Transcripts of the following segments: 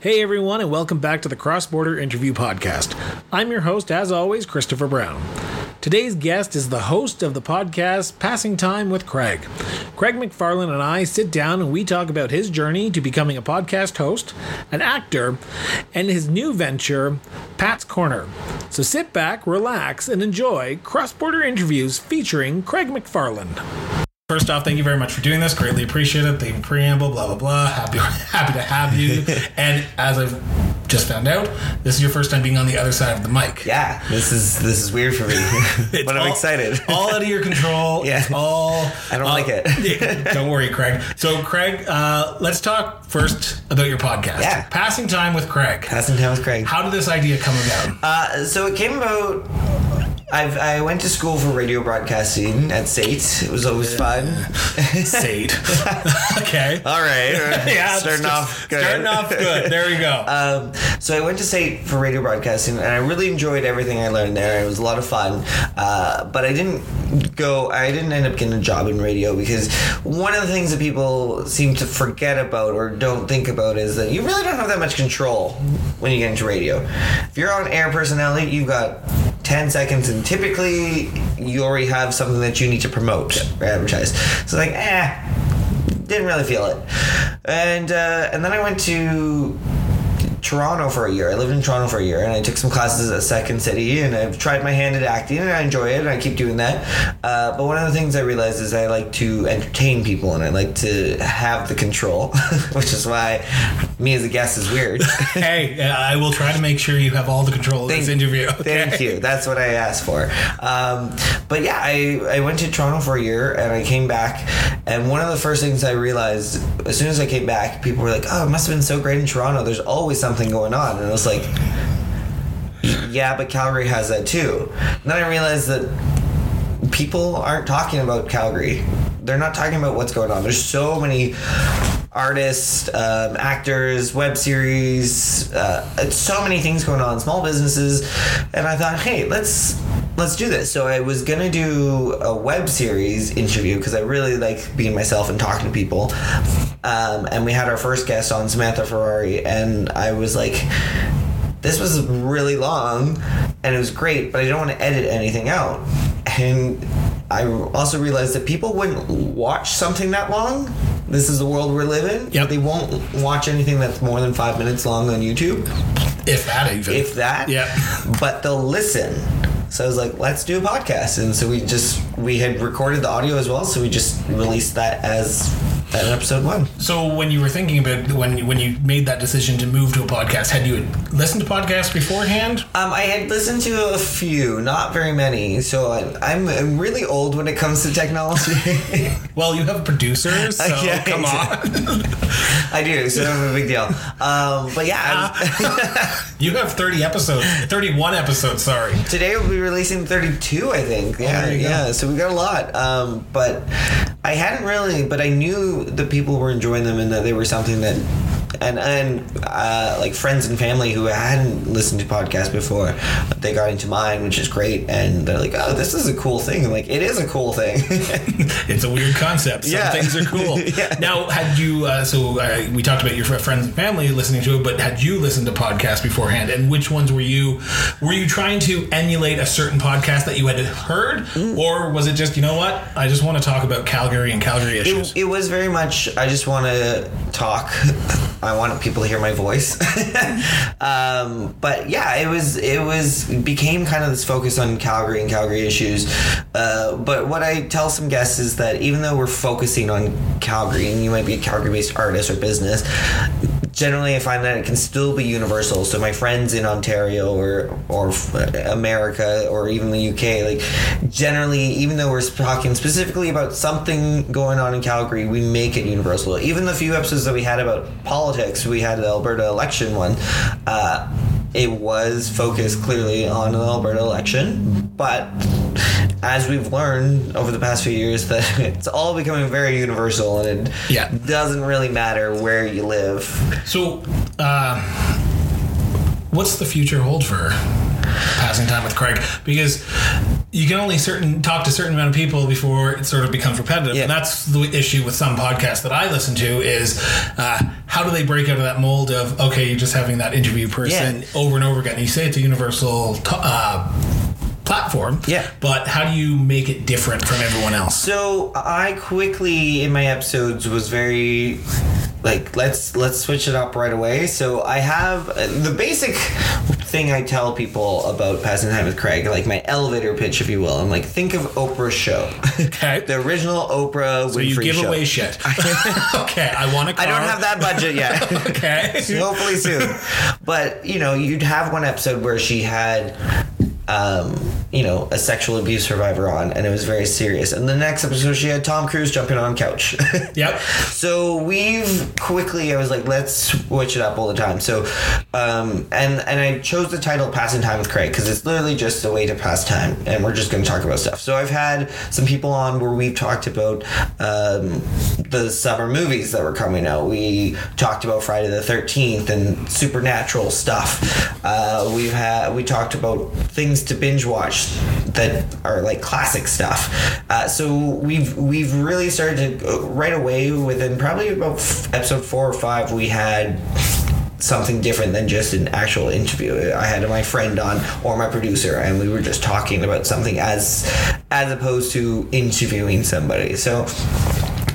Hey everyone, and welcome back to the Cross Border Interview Podcast. I'm your host, as always, Christopher Brown. Today's guest is the host of the podcast, Passing Time with Craig. Craig McFarlane and I sit down and we talk about his journey to becoming a podcast host, an actor, and his new venture, Pat's Corner. So sit back, relax, and enjoy cross-border interviews featuring Craig McFarlane. First off, thank you very much for doing this. Greatly appreciate it. The preamble, blah, blah, blah. Happy to have you. And as I've just found out, this is your first time being on the other side of the mic. Yeah, this is weird for me, but I'm excited. All out of your control. Yeah. It's all... I don't like it. Yeah, don't worry, Craig. So, Craig, let's talk first about your podcast. Yeah. Passing Time with Craig. Passing Time with Craig. How did this idea come about? So it came about... I went to school for radio broadcasting at SAIT. It was always fun. SAIT. Okay. All right. Yeah, starting off good. There we go. So I went to SAIT for radio broadcasting, and I really enjoyed everything I learned there. It was a lot of fun. But I didn't end up getting a job in radio, because one of the things that people seem to forget about or don't think about is that you really don't have that much control when you get into radio. If you're on air personality, you've got 10 seconds, and typically you already have something that you need to promote or advertise. So like, didn't really feel it. And then I went to Toronto for a year. I lived in Toronto for a year, and I took some classes at Second City, and I've tried my hand at acting, and I enjoy it, and I keep doing that. But one of the things I realized is I like to entertain people, and I like to have the control, which is why me as a guest is weird. Hey, I will try to make sure you have all the control in this interview. Okay? Thank you. That's what I asked for. But yeah, I went to Toronto for a year, and I came back, and one of the first things I realized as soon as I came back, people were like, oh, it must have been so great in Toronto. There's always something going on. And I was like, yeah, but Calgary has that too. And then I realized that people aren't talking about Calgary. They're not talking about what's going on. There's so many artists, actors, web series, so many things going on, small businesses. And I thought, hey, let's do this. So I was going to do a web series interview, because I really like being myself and talking to people. And we had our first guest on, Samantha Ferrari, and I was like, this was really long and it was great, but I don't want to edit anything out. And I also realized that people wouldn't watch something that long. This is the world we're living. Yep. They won't watch anything that's more than 5 minutes long on YouTube. If that even. If that. Yeah. But they'll listen. So I was like, let's do a podcast. And so we had recorded the audio as well, so we just released that as episode one. So when you were thinking about when you made that decision to move to a podcast, had you listened to podcasts beforehand? I had listened to a few, not very many. So I'm really old when it comes to technology. Well, you have producers, so yeah, come on. I do, so no big deal. But yeah, you have 31 episodes. Sorry, today we'll be releasing 32, I think. Yeah, oh, yeah. So we got a lot, but I hadn't really. But I knew the people were enjoying them, and that they were something that, and like friends and family who hadn't listened to podcasts before, they got into mine, which is great. And they're like, "Oh, this is a cool thing." I'm like, it is a cool thing. It's a weird concept. Some things are cool. Yeah. Now, had you? So we talked about your friends and family listening to it, but had you listened to podcasts beforehand? And which ones were you? Were you trying to emulate a certain podcast that you had heard, or was it just, you know what? I just want to talk about Calgary and Calgary issues. It was very much, I just want to talk. I want people to hear my voice. But yeah, it became kind of this focus on Calgary and Calgary issues. But what I tell some guests is that even though we're focusing on Calgary, and you might be a Calgary-based artist or business, generally I find that it can still be universal. So my friends in Ontario or America or even the UK, like generally, even though we're talking specifically about something going on in Calgary, we make it universal. Even the few episodes that we had about politics, we had an Alberta election one. It was focused clearly on an Alberta election, but as we've learned over the past few years, that it's all becoming very universal, and it doesn't really matter where you live. So, what's the future hold for Passing Time with Craig? Because you can only talk to a certain amount of people before it sort of becomes repetitive. Yeah. And that's the issue with some podcasts that I listen to is how do they break out of that mold of, okay, you're just having that interview person over and over again. And you say it's a universal platform, but how do you make it different from everyone else? So I quickly in my episodes was very like, let's switch it up right away. So I have the basic thing I tell people about Passing Time with Craig, like my elevator pitch, if you will. I'm like, think of Oprah's show, okay? The original Oprah Winfrey show. So you give show. Away shit. Okay, I want to. I don't have that budget yet. Okay, so hopefully soon. But you know, you'd have one episode where she had. You know, a sexual abuse survivor on, and it was very serious. And the next episode, she had Tom Cruise jumping on couch. Yep. So we've quickly, I was like, let's switch it up all the time. So, and I chose the title Passing Time with Craig because it's literally just a way to pass time, and we're just going to talk about stuff. So I've had some people on where we've talked about the summer movies that were coming out. We talked about Friday the 13th and supernatural stuff. We talked about things to binge watch that are like classic stuff. So we've really started to go right away. Within probably about episode 4 or 5, we had something different than just an actual interview. I had my friend on or my producer, and we were just talking about something as opposed to interviewing somebody. So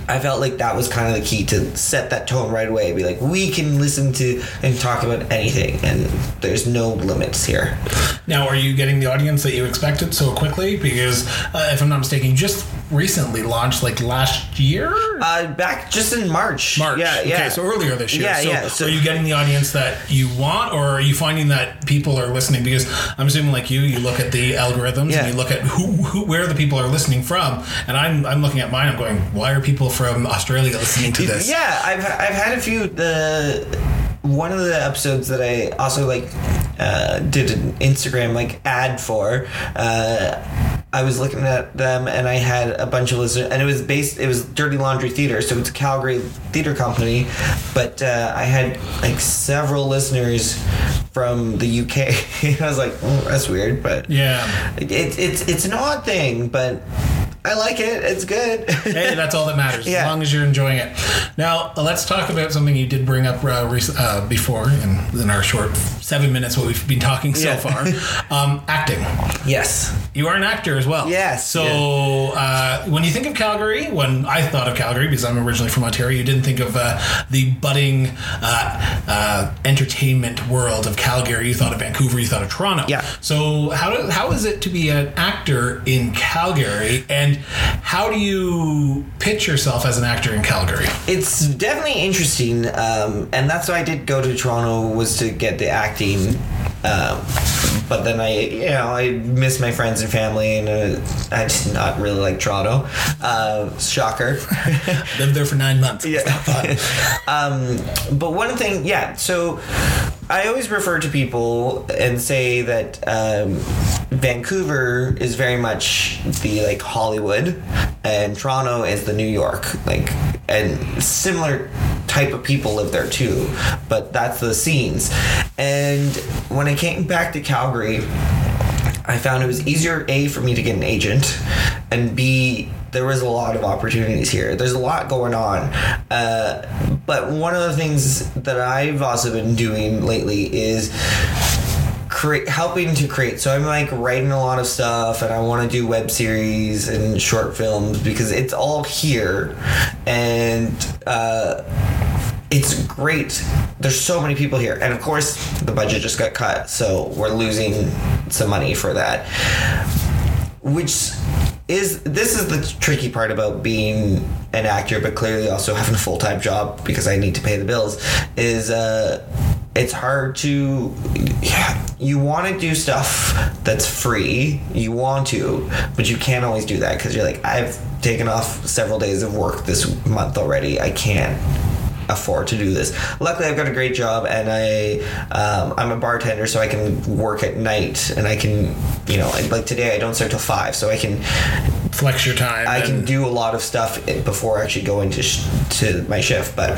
I felt like that was kind of the key to set that tone right away. Be like, we can listen to and talk about anything, and there's no limits here. Now, are you getting the audience that you expected so quickly? Because if I'm not mistaken, you just recently launched like last year? Back just in March. Yeah. Okay, so earlier this year. Yeah. So are you getting the audience that you want, or are you finding that people are listening? Because I'm assuming like you look at the algorithms and you look at where the people are listening from, and I'm looking at mine, I'm going, why are people from Australia listening to this? Yeah, I've had a few. One of the episodes that I also like did an Instagram like ad for. I was looking at them, and I had a bunch of listeners, and it was Dirty Laundry Theatre, so it's a Calgary theatre company, but I had like several listeners from the UK, and I was like, oh, that's weird, but yeah, it's an odd thing, but I like it. It's good. Hey, that's all that matters, as long as you're enjoying it. Now, let's talk about something you did bring up before in our short 7 minutes what we've been talking so far. Acting. Yes. You are an actor as well. Yes. So when you think of Calgary, when I thought of Calgary, because I'm originally from Ontario, you didn't think of the budding entertainment world of Calgary. You thought of Vancouver. You thought of Toronto. Yeah. So how is it to be an actor in Calgary, and how do you pitch yourself as an actor in Calgary? It's definitely interesting, and that's why I did go to Toronto, was to get the acting. But then I miss my friends and family, and I did not really like Toronto. Shocker. Lived there for 9 months. Yeah. But one thing, so I always refer to people and say that Vancouver is very much the like Hollywood, and Toronto is the New York, like, and similar type of people live there too, but that's the scenes. And when I came back to Calgary, I found it was easier, A, for me to get an agent, and B, there was a lot of opportunities here. There's a lot going on. But one of the things that I've also been doing lately is helping to create. So I'm like writing a lot of stuff, and I want to do web series and short films because it's all here, and it's great. There's so many people here, and of course the budget just got cut, so we're losing some money for that. This is the tricky part about being an actor, but clearly also having a full-time job because I need to pay the bills. Is it's hard to. You want to do stuff that's free. You want to, but you can't always do that because you're like, I've taken off several days of work this month already. I can't afford to do this. Luckily, I've got a great job, and I'm a bartender, so I can work at night, and I can, you know, like today I don't start till 5, so I can flex your time. I can do a lot of stuff before I actually go into to my shift, but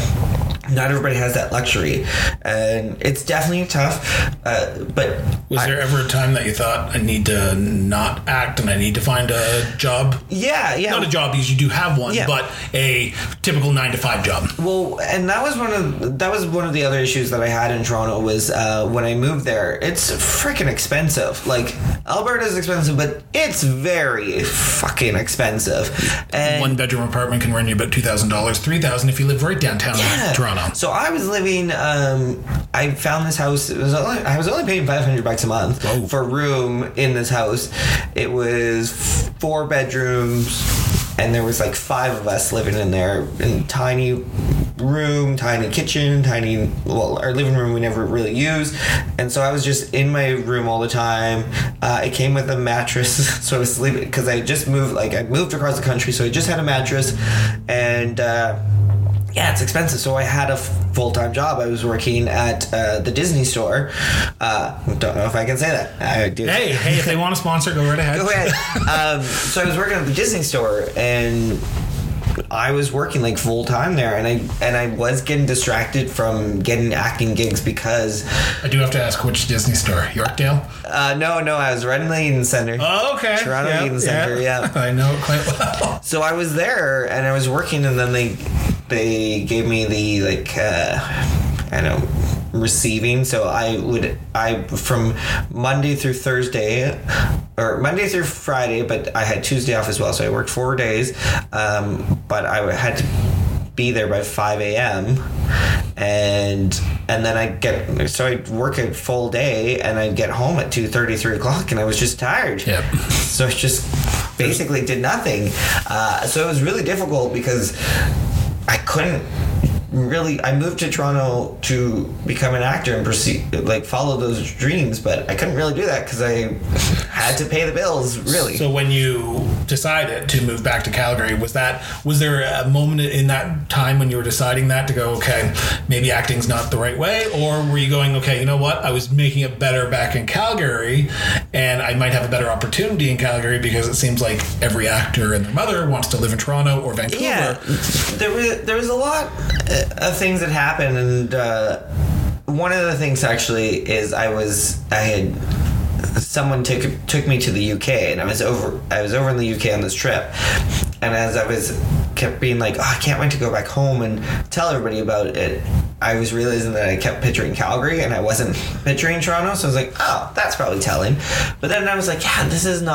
not everybody has that luxury, and it's definitely tough. But was there ever a time that you thought, I need to not act and I need to find a job? Yeah. Not a job, because you do have one, but a typical 9-to-5 job. Well, and that was one of the other issues that I had in Toronto was when I moved there, it's freaking expensive. Like, Alberta's expensive, but it's very fucking expensive. And one bedroom apartment can run you about $2,000, $3,000 if you live right downtown Toronto. So I was living, I found this house. I was only paying $500 a month for a room in this house. It was 4 bedrooms. And there was like 5 of us living in there, in tiny room, tiny kitchen, tiny, well, our living room we never really used. And so I was just in my room all the time. It came with a mattress, so I was sleeping, because I just moved, like I moved across the country, so I just had a mattress. And yeah, it's expensive. So I had a full-time job. I was working at the Disney store. Don't know if I can say that. I do. Hey, if they want to sponsor, go right ahead. Go ahead. So I was working at the Disney store, and I was working like full time there, and I was getting distracted from getting acting gigs because I do have to ask, which Disney store? Yorkdale? No, I was right in the Eden Center. Oh, okay. Toronto Eden Center. Yeah, I know it quite well. So I was there, and I was working, and then they gave me the receiving. So I from Monday through Thursday, or Monday through Friday, but I had Tuesday off as well, so I worked 4 days. But I had to be there by 5 a.m. And then I'd work a full day, and I'd get home at 2:30, 3 o'clock, and I was just tired. Yep. So I just basically did nothing. So it was really difficult because I couldn't really. I moved to Toronto to become an actor and follow those dreams, but I couldn't really do that because I had to pay the bills, really. So when you decided to move back to Calgary, was there a moment in that time when you were deciding that to go, okay, maybe acting's not the right way? Or were you going, okay, you know what, I was making it better back in Calgary, and I might have a better opportunity in Calgary, because it seems like every actor and their mother wants to live in Toronto or Vancouver. Yeah, there was a lot of things that happened, and one of the things actually is someone took me to the UK, and I was over in the UK on this trip, and as I was kept being like, oh, I can't wait to go back home and tell everybody about it, I was realizing that I kept picturing Calgary and I wasn't picturing Toronto, so I was like, oh, that's probably telling. But then I was like, yeah, this isn't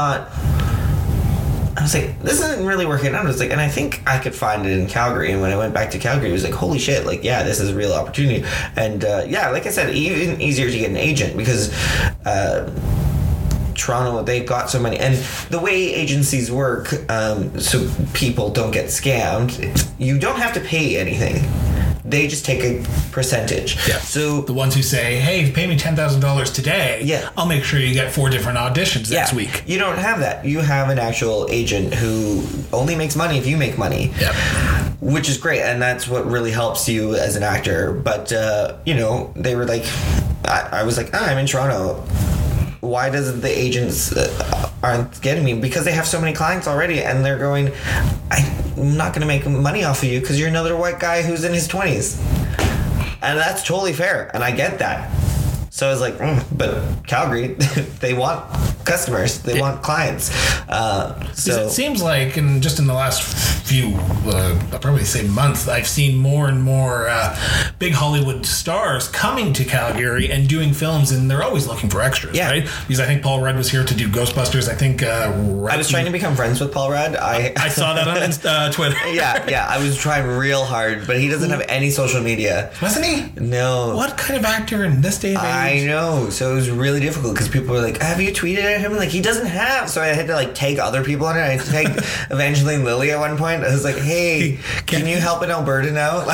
really working out. I was like, and I think I could find it in Calgary. And when I went back to Calgary, it was like, holy shit, like, yeah, this is a real opportunity. And like I said, even easier to get an agent because Toronto, they've got so many. And the way agencies work, so people don't get scammed, you don't have to pay anything. They just take a percentage. Yeah. So the ones who say, hey, pay me $10,000 today, I'll make sure you get 4 different auditions next week. You don't have that. You have an actual agent who only makes money if you make money. Yep. Which is great, and that's what really helps you as an actor. But, they were like, I was like, I'm in Toronto. Why doesn't the agents aren't getting me? Because they have so many clients already, and they're going, I'm not going to make money off of you because you're another white guy who's in his 20s. And that's totally fair, and I get that. So I was like, but Calgary, they want customers. They want clients. So it seems like, and just in the last few, I'll probably say months, I've seen more and more big Hollywood stars coming to Calgary and doing films, and they're always looking for extras, right? Because I think Paul Rudd was here to do Ghostbusters. I think I was trying to become friends with Paul Rudd. I saw that on Twitter. Yeah, I was trying real hard, but he doesn't have any social media. Wasn't he? No. What kind of actor in this day and age? I know. So it was really difficult because people were like, have you tweeted at him? Like, he doesn't have. So I had to tag other people on it. I tagged Evangeline Lilly at one point. I was like, hey, can you help in Alberta now?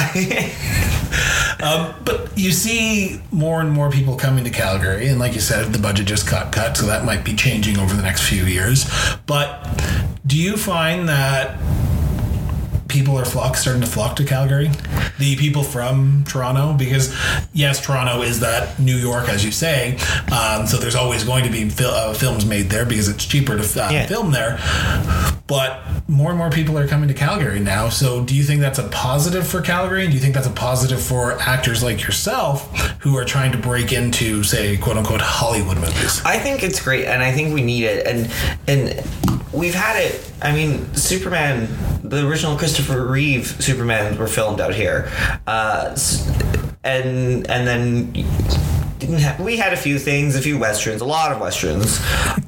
But you see more and more people coming to Calgary. And like you said, the budget just got cut. So that might be changing over the next few years. But do you find that people are starting to flock to Calgary. The people from Toronto, because yes, Toronto is that New York, as you say. So there's always going to be films made there because it's cheaper to film there. But more and more people are coming to Calgary now. So do you think that's a positive for Calgary? And do you think that's a positive for actors like yourself who are trying to break into, say, quote unquote, Hollywood movies? I think it's great, and I think we need it. And we've had it. I mean, Superman, the original Christopher Reeve Superman were filmed out here. And then... we had a few things, a few Westerns, a lot of Westerns.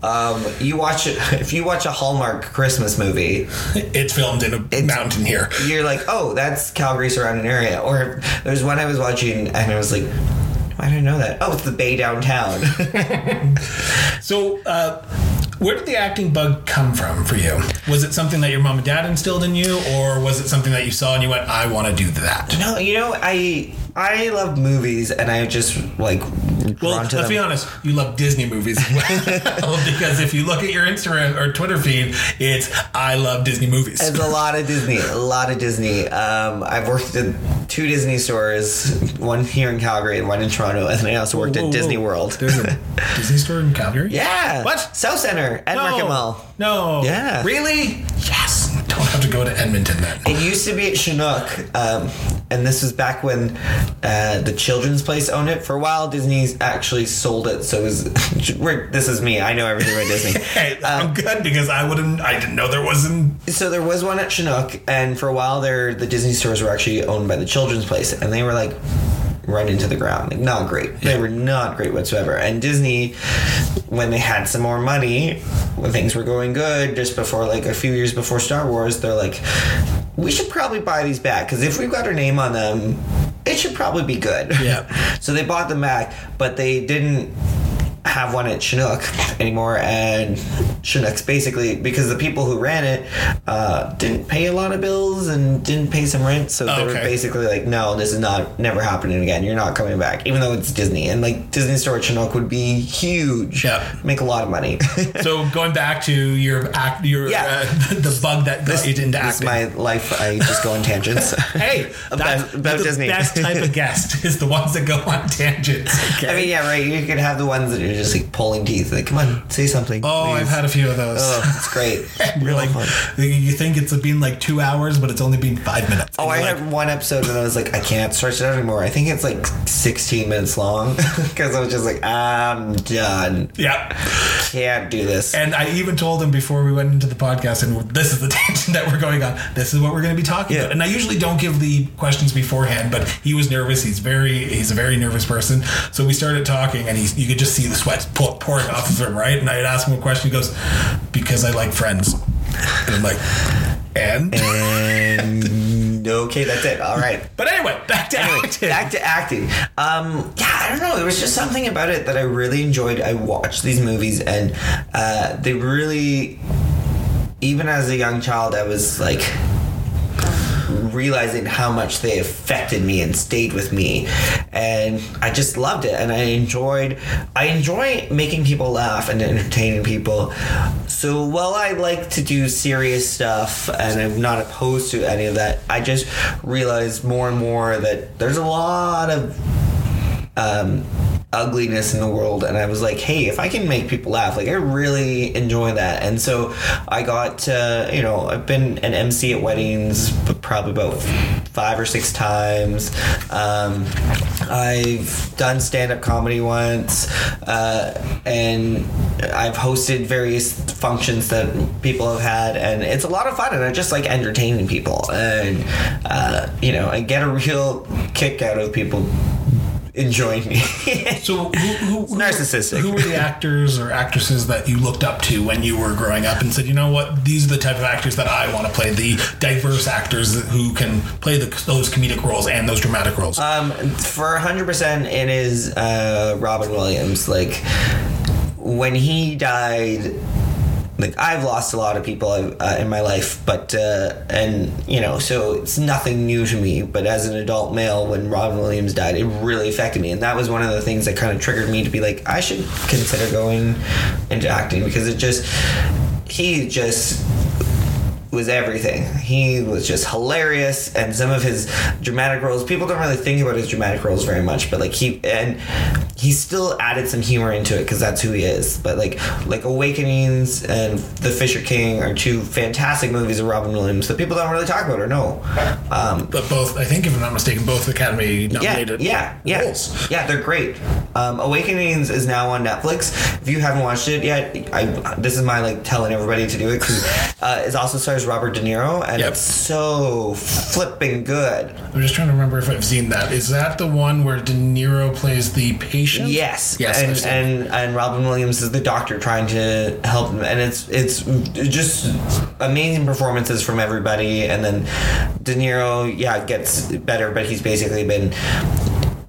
If you watch a Hallmark Christmas movie, it's filmed in a mountain here. You're like, oh, that's Calgary surrounding area. Or there's one I was watching and I was like, I didn't know that. Oh, it's the Bay downtown. So, where did the acting bug come from for you? Was it something that your mom and dad instilled in you, or was it something that you saw and you went, I want to do that? No, you know, I love movies, and I just, like, let's be honest, you love Disney movies as well. Because if you look at your Instagram or Twitter feed, it's, I love Disney movies. It's a lot of Disney. I've worked at 2 Disney stores, one here in Calgary and one in Toronto, and I also worked at Disney World. There's a Disney store in Calgary? Yeah. What? South Centre at Market Mall. No. Yeah. Really? Yes. Don't have to go to Edmonton then. It used to be at Chinook, and this was back when the Children's Place owned it. For a while, Disney actually sold it, so it was... this is me. I know everything about Disney. Hey, I'm good, because I didn't know there wasn't... So there was one at Chinook, and for a while there, the Disney stores were actually owned by the Children's Place, and they were like... right into the ground. Like, not great. They were not great whatsoever. And Disney, when they had some more money, when things were going good, just before, like, a few years before Star Wars, they're like, we should probably buy these back, because if we've got our name on them, it should probably be good. Yeah. So they bought them back, but they didn't have one at Chinook anymore, and Chinook's basically, because the people who ran it didn't pay a lot of bills and didn't pay some rent, so they were basically like, no, this is never happening again, you're not coming back, even though it's Disney, and like Disney store at Chinook would be huge, make a lot of money. So going back to the bug that got you into acting. This is my life, I just go on tangents. Hey, about Disney. The best type of guest is the ones that go on tangents. Okay. I mean, yeah, right, you could have the ones that are just like pulling teeth, like, come on, say something. Please. I've had a few of those. Oh, it's great. You're like, you think it's been like 2 hours, but it's only been 5 minutes. Oh, I had one episode and I was like, I can't stretch it out anymore. I think it's like 16 minutes long, because I was just like, I'm done. Yeah, can't do this. And I even told him before we went into the podcast, and this is the tension that we're going on, this is what we're going to be talking about. And I usually don't give the questions beforehand, but he was nervous. He's a very nervous person. So we started talking, and you could just see the sweat's pouring off of him, right? And I'd ask him a question. He goes, because I like Friends. And I'm like, and okay, that's it. All right. But anyway, back to acting. I don't know. There was just something about it that I really enjoyed. I watched these movies, and they really, even as a young child, I was like realizing how much they affected me and stayed with me, and I just loved it, and I enjoy making people laugh and entertaining people. So while I like to do serious stuff and I'm not opposed to any of that, I just realize more and more that there's a lot of ugliness in the world, and I was like, hey, if I can make people laugh, like, I really enjoy that. And so I got I've been an MC at weddings probably about 5 or 6 times. I've done stand-up comedy once, and I've hosted various functions that people have had, and it's a lot of fun, and I just like entertaining people, and I get a real kick out of people enjoying me. So who were the actors or actresses that you looked up to when you were growing up and said, you know what, these are the type of actors that I want to play, the diverse actors who can play those comedic roles and those dramatic roles? For 100% it is Robin Williams. Like, when he died, like, I've lost a lot of people in my life, but, so it's nothing new to me, but as an adult male, when Robin Williams died, it really affected me, and that was one of the things that kind of triggered me to be like, I should consider going into acting, because he just was everything. He was just hilarious, and some of his dramatic roles, people don't really think about his dramatic roles very much, but like he still added some humor into it because that's who he is. But like Awakenings and The Fisher King are two fantastic movies of Robin Williams that people don't really talk about or know. But both, I think if I'm not mistaken, both Academy nominated roles. Yeah, they're great. Awakenings is now on Netflix. If you haven't watched it yet, this is my telling everybody to do it, because it also stars Robert De Niro, and it's so flipping good. I'm just trying to remember if I've seen that. Is that the one where De Niro plays the patient? Yes, and Robin Williams is the doctor trying to help him, and it's just amazing performances from everybody. And then De Niro, gets better, but he's basically been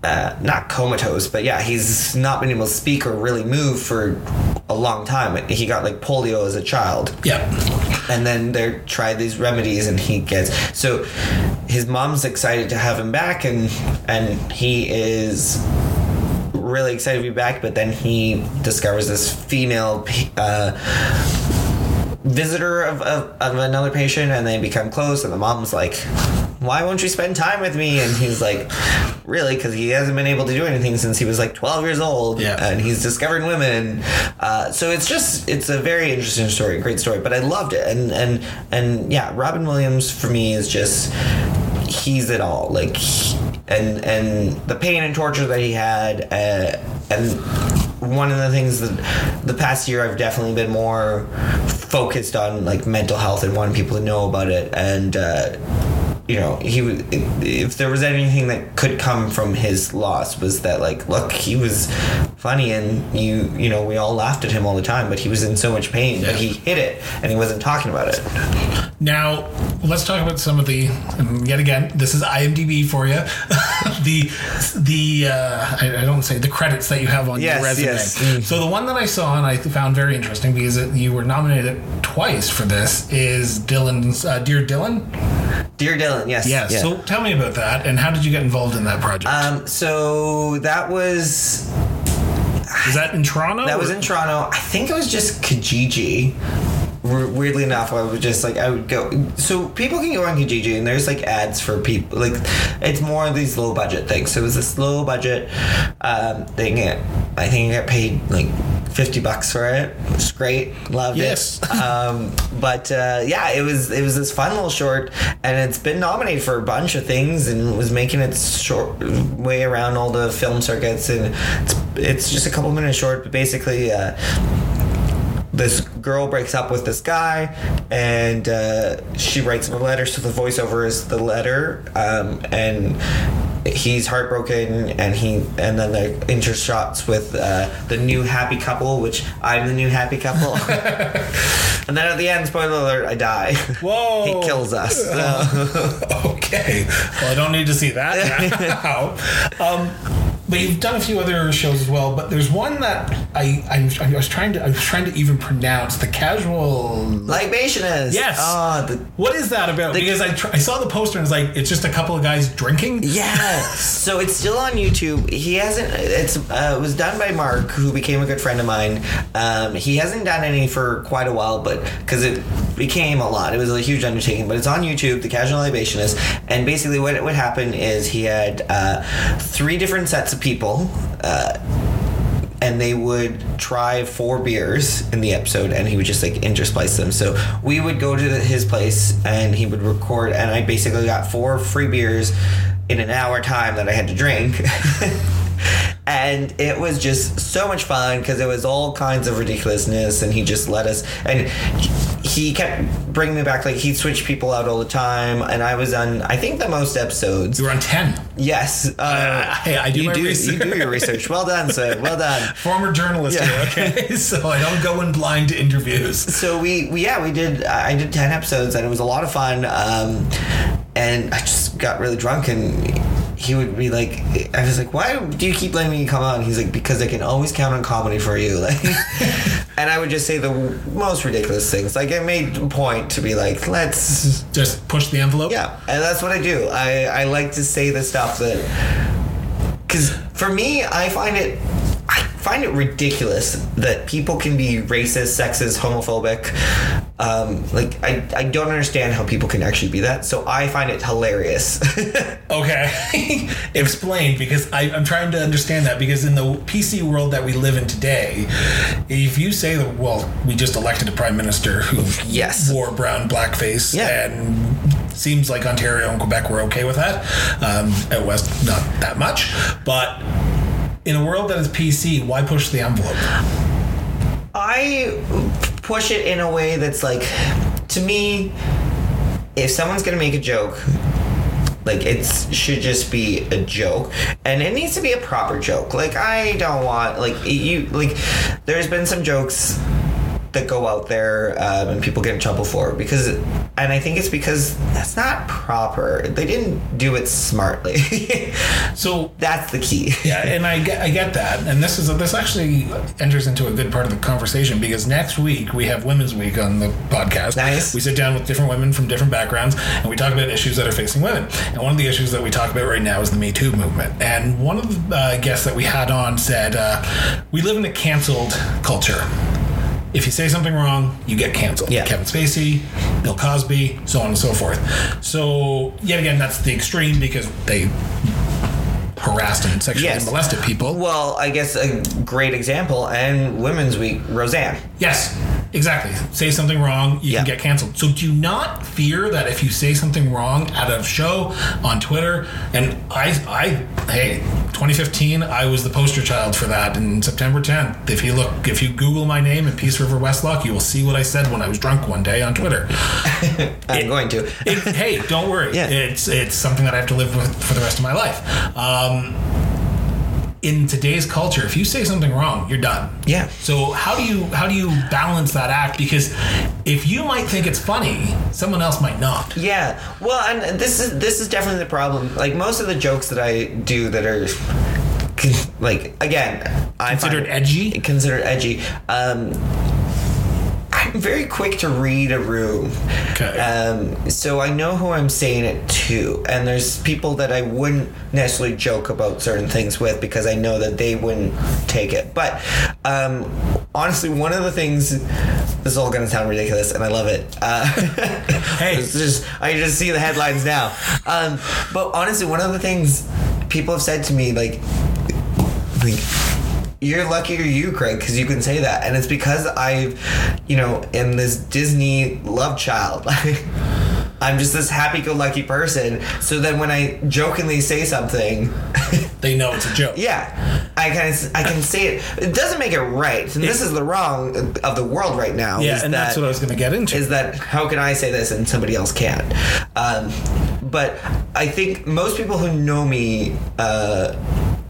not comatose, but he's not been able to speak or really move for a long time. He got polio as a child. Yep. And then they tried these remedies, and he gets, so his mom's excited to have him back, and he is really excited to be back. But then he discovers this female visitor of another patient, and they become close, and the mom's like, why won't you spend time with me? And he's like, really? Because he hasn't been able to do anything since he was 12 years old. Yeah. And he's discovered women. So it's a very interesting story, great story, but I loved it. And Robin Williams for me is just, he's it all. And the pain and torture that he had, and one of the things that the past year I've definitely been more focused on, mental health, and wanting people to know about it. And if there was anything that could come from his loss, was that look, he was funny, and you know we all laughed at him all the time, but he was in so much pain that he hid it, and he wasn't talking about it. Now let's talk about some of the, and yet again, this is IMDb for you. I don't say the credits that you have on your resume. Yes. So the one that I saw and I found very interesting, because you were nominated twice for this, is Dylan's Dear Dylan. Dear Dylan, yes. Yeah. Yeah. So tell me about that, and how did you get involved in that project? So that was. Is that in Toronto? That was in Toronto. I think it was just Kijiji. Weirdly enough, I would just I would go. So people can go on Kijiji, and there's ads for people. It's more of these low budget things. So it was this low budget thing. I think I got paid $50 for it. It was great. Loved it. It was this fun little short, and it's been nominated for a bunch of things, and was making its short way around all the film circuits, and it's just a couple minutes short, but basically this girl breaks up with this guy, and she writes him a letter, so the voiceover is the letter, and he's heartbroken, and then they intershots with the new happy couple, which I'm the new happy couple. And then at the end, spoiler alert, I die. Whoa. He kills us. So. Okay. Well, I don't need to see that now. But you've done a few other shows as well, but there's one that I was trying to even pronounce, the Casual Libationist. Yes. What is that about? Because I saw the poster, and it's just a couple of guys drinking. Yeah. So it's still on YouTube. He hasn't. It was done by Mark, who became a good friend of mine. He hasn't done any for quite a while, but because it became a lot, it was a huge undertaking. But it's on YouTube, the Casual Libationist, and basically what it would happen is he had three different sets of people, and they would try 4 beers in the episode, and he would just intersplice them. So we would go to his place, and he would record, and I basically got 4 free beers in an hour time that I had to drink. And it was just so much fun, because it was all kinds of ridiculousness, and he just let us, and he kept bringing me back, he'd switch people out all the time, and I was on, I think, the most episodes. You were on 10. Yes. I do my research. You do your research. Well done, sir. Well done. Former journalist here, okay? So I don't go in blind to interviews. So I did 10 episodes, and it was a lot of fun, and I just got really drunk, and he would be I was why do you keep letting me come on? He's because I can always count on comedy for you. And I would just say the most ridiculous things. I made a point to be let's just push the envelope. Yeah, and that's what I do. I like to say the stuff that, because for me, I find it ridiculous that people can be racist, sexist, homophobic, Like, I don't understand how people can actually be that, so I find it hilarious. Okay. Explain, because I'm trying to understand that, because in the PC world that we live in today, if you say that, well, we just elected a prime minister who wore brown blackface, and seems like Ontario and Quebec were okay with that. Out west, not that much. But in a world that is PC, why push the envelope? I push it in a way that's like, to me, if someone's gonna make a joke, like, it should just be a joke, and it needs to be a proper joke. Like, I don't want, like, you, like, there's been some jokes that go out there and people get in trouble for it because, and I think it's because that's not proper. They didn't do it smartly. So that's the key. Yeah, and I get that. And this actually enters into a good part of the conversation, because next week we have Women's Week on the podcast. Nice. We sit down with different women from different backgrounds and we talk about issues that are facing women. And one of the issues that we talk about right now is the Me Too movement. And one of the guests that we had on said, we live in a canceled culture. If you say something wrong, you get canceled. Yeah. Kevin Spacey, Bill Cosby, so on and so forth. So, yet again, that's the extreme, because they harassed and sexually molested people. Well, I guess a great example, and Women's Week, Roseanne. Yes, exactly. Say something wrong, you can get canceled. So do not fear that if you say something wrong at a show, on Twitter, and hey, 2015, I was the poster child for that. And September 10th, if you Google my name in Peace River Westlock, you will see what I said when I was drunk one day on Twitter. I'm going to. Hey, don't worry. Yeah. It's something that I have to live with for the rest of my life. In today's culture, if you say something wrong, you're done. Yeah. So how do you balance that act? Because if you might think it's funny, someone else might not. Yeah. Well, and this is definitely the problem. Like, most of the jokes that I do that are, like, again, considered edgy. I'm very quick to read a room. Okay. So I know who I'm saying it to. And there's people that I wouldn't necessarily joke about certain things with because I know that they wouldn't take it. But honestly, one of the things, this is all going to sound ridiculous, and I love it. Hey. I just see the headlines now. But honestly, one of the things people have said to me, like you're lucky you're you, Craig, because you can say that. And it's because I've, am this Disney love child. I'm just this happy-go-lucky person. So then when I jokingly say something... They know it's a joke. Yeah. I can say it. It doesn't make it right. And this is the wrong of the world right now. Yeah, and that's what I was going to get into. Is that, how can I say this and somebody else can't? But I think most people who know me...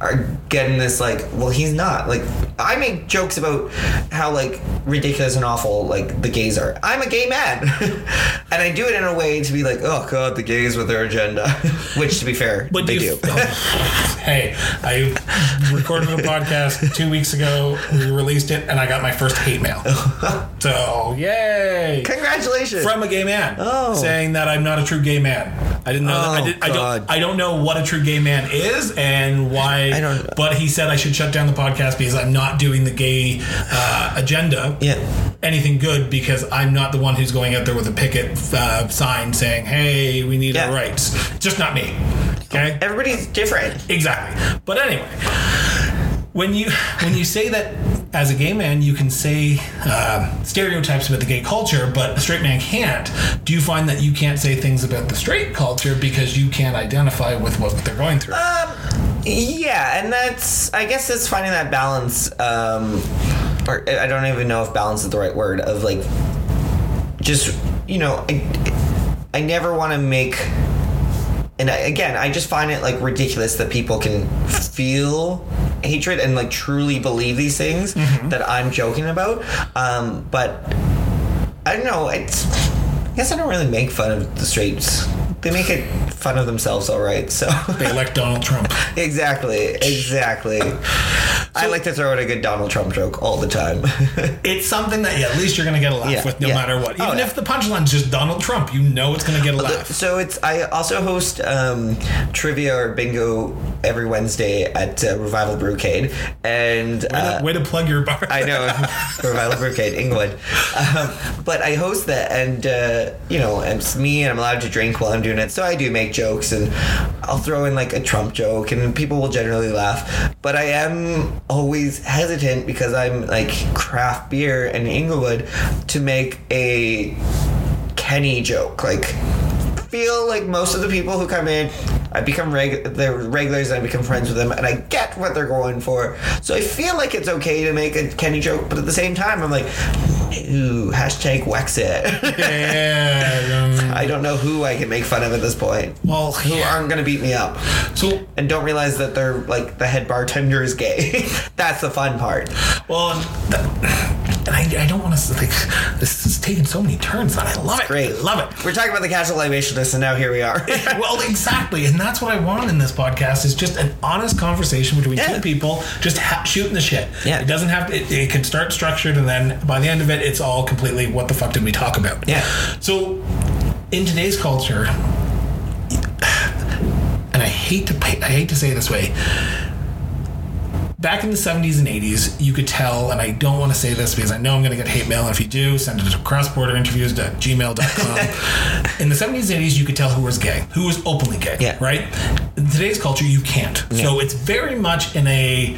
are getting this, like, well, he's not. Like, I make jokes about how, like, ridiculous and awful, like, the gays are. I'm a gay man. And I do it in a way to be like, oh, God, the gays with their agenda. Which, to be fair, but they do. Hey, I recorded a podcast 2 weeks ago. We released it, and I got my first hate mail. So, yay. Congratulations. From a gay man. Oh. Saying that I'm not a true gay man. I didn't know that. I don't know what a true gay man is and why. I don't know. But he said I should shut down the podcast because I'm not doing the gay agenda. Yeah. Anything good, because I'm not the one who's going out there with a picket sign saying, hey, we need our rights. Just not me. Okay? Everybody's different. Exactly. But anyway, when you say that as a gay man, you can say stereotypes about the gay culture, but a straight man can't. Do you find that you can't say things about the straight culture because you can't identify with what they're going through? Yeah, and I guess it's finding that balance, or I don't even know if balance is the right word, of, like, just, I never want to make, and I just find it, like, ridiculous that people can feel hatred and, like, truly believe these things that I'm joking about, but I don't know, I guess I don't really make fun of the straights. They make it fun of themselves, all right. So they elect Donald Trump. Exactly. I like to throw in a good Donald Trump joke all the time. It's something that at least you're going to get a laugh with, no matter what. Even if the punchline's just Donald Trump, you know it's going to get a laugh. So I also host trivia or bingo every Wednesday at Revival Brewcade, and way to plug your bar. I know, Revival Brewcade, England. But I host that, and and it's me, and I'm allowed to drink while I'm doing it, so I do make jokes, and I'll throw in like a Trump joke, and people will generally laugh. But I am always hesitant because I'm like craft beer in Inglewood to make a Kenny joke. Like, feel like most of the people who come in, I become they're regulars, and I become friends with them, and I get what they're going for. So I feel like it's okay to make a Kenny joke, but at the same time, I'm like, ooh, hashtag wax it. Yeah. I don't know who I can make fun of at this point. Well, who aren't going to beat me up. So, and don't realize that they're like the head bartender is gay. That's the fun part. Well, I don't want to, like, this has taken so many turns on. I love it. Great. I love it. We're talking about the casual libationists, and now here we are. Well, exactly. And that's what I want in this podcast is just an honest conversation between two people just shooting the shit. Yeah. It doesn't have to, it can start structured, and then by the end of it, it's all completely what the fuck did we talk about? Yeah. So in today's culture, and I hate to say it this way, back in the 70s and 80s, you could tell, and I don't want to say this because I know I'm going to get hate mail, and if you do, send it to crossborderinterviews@gmail.com. In the 70s and 80s, you could tell who was gay, who was openly gay, right? In today's culture, you can't. Yeah. So it's very much in a,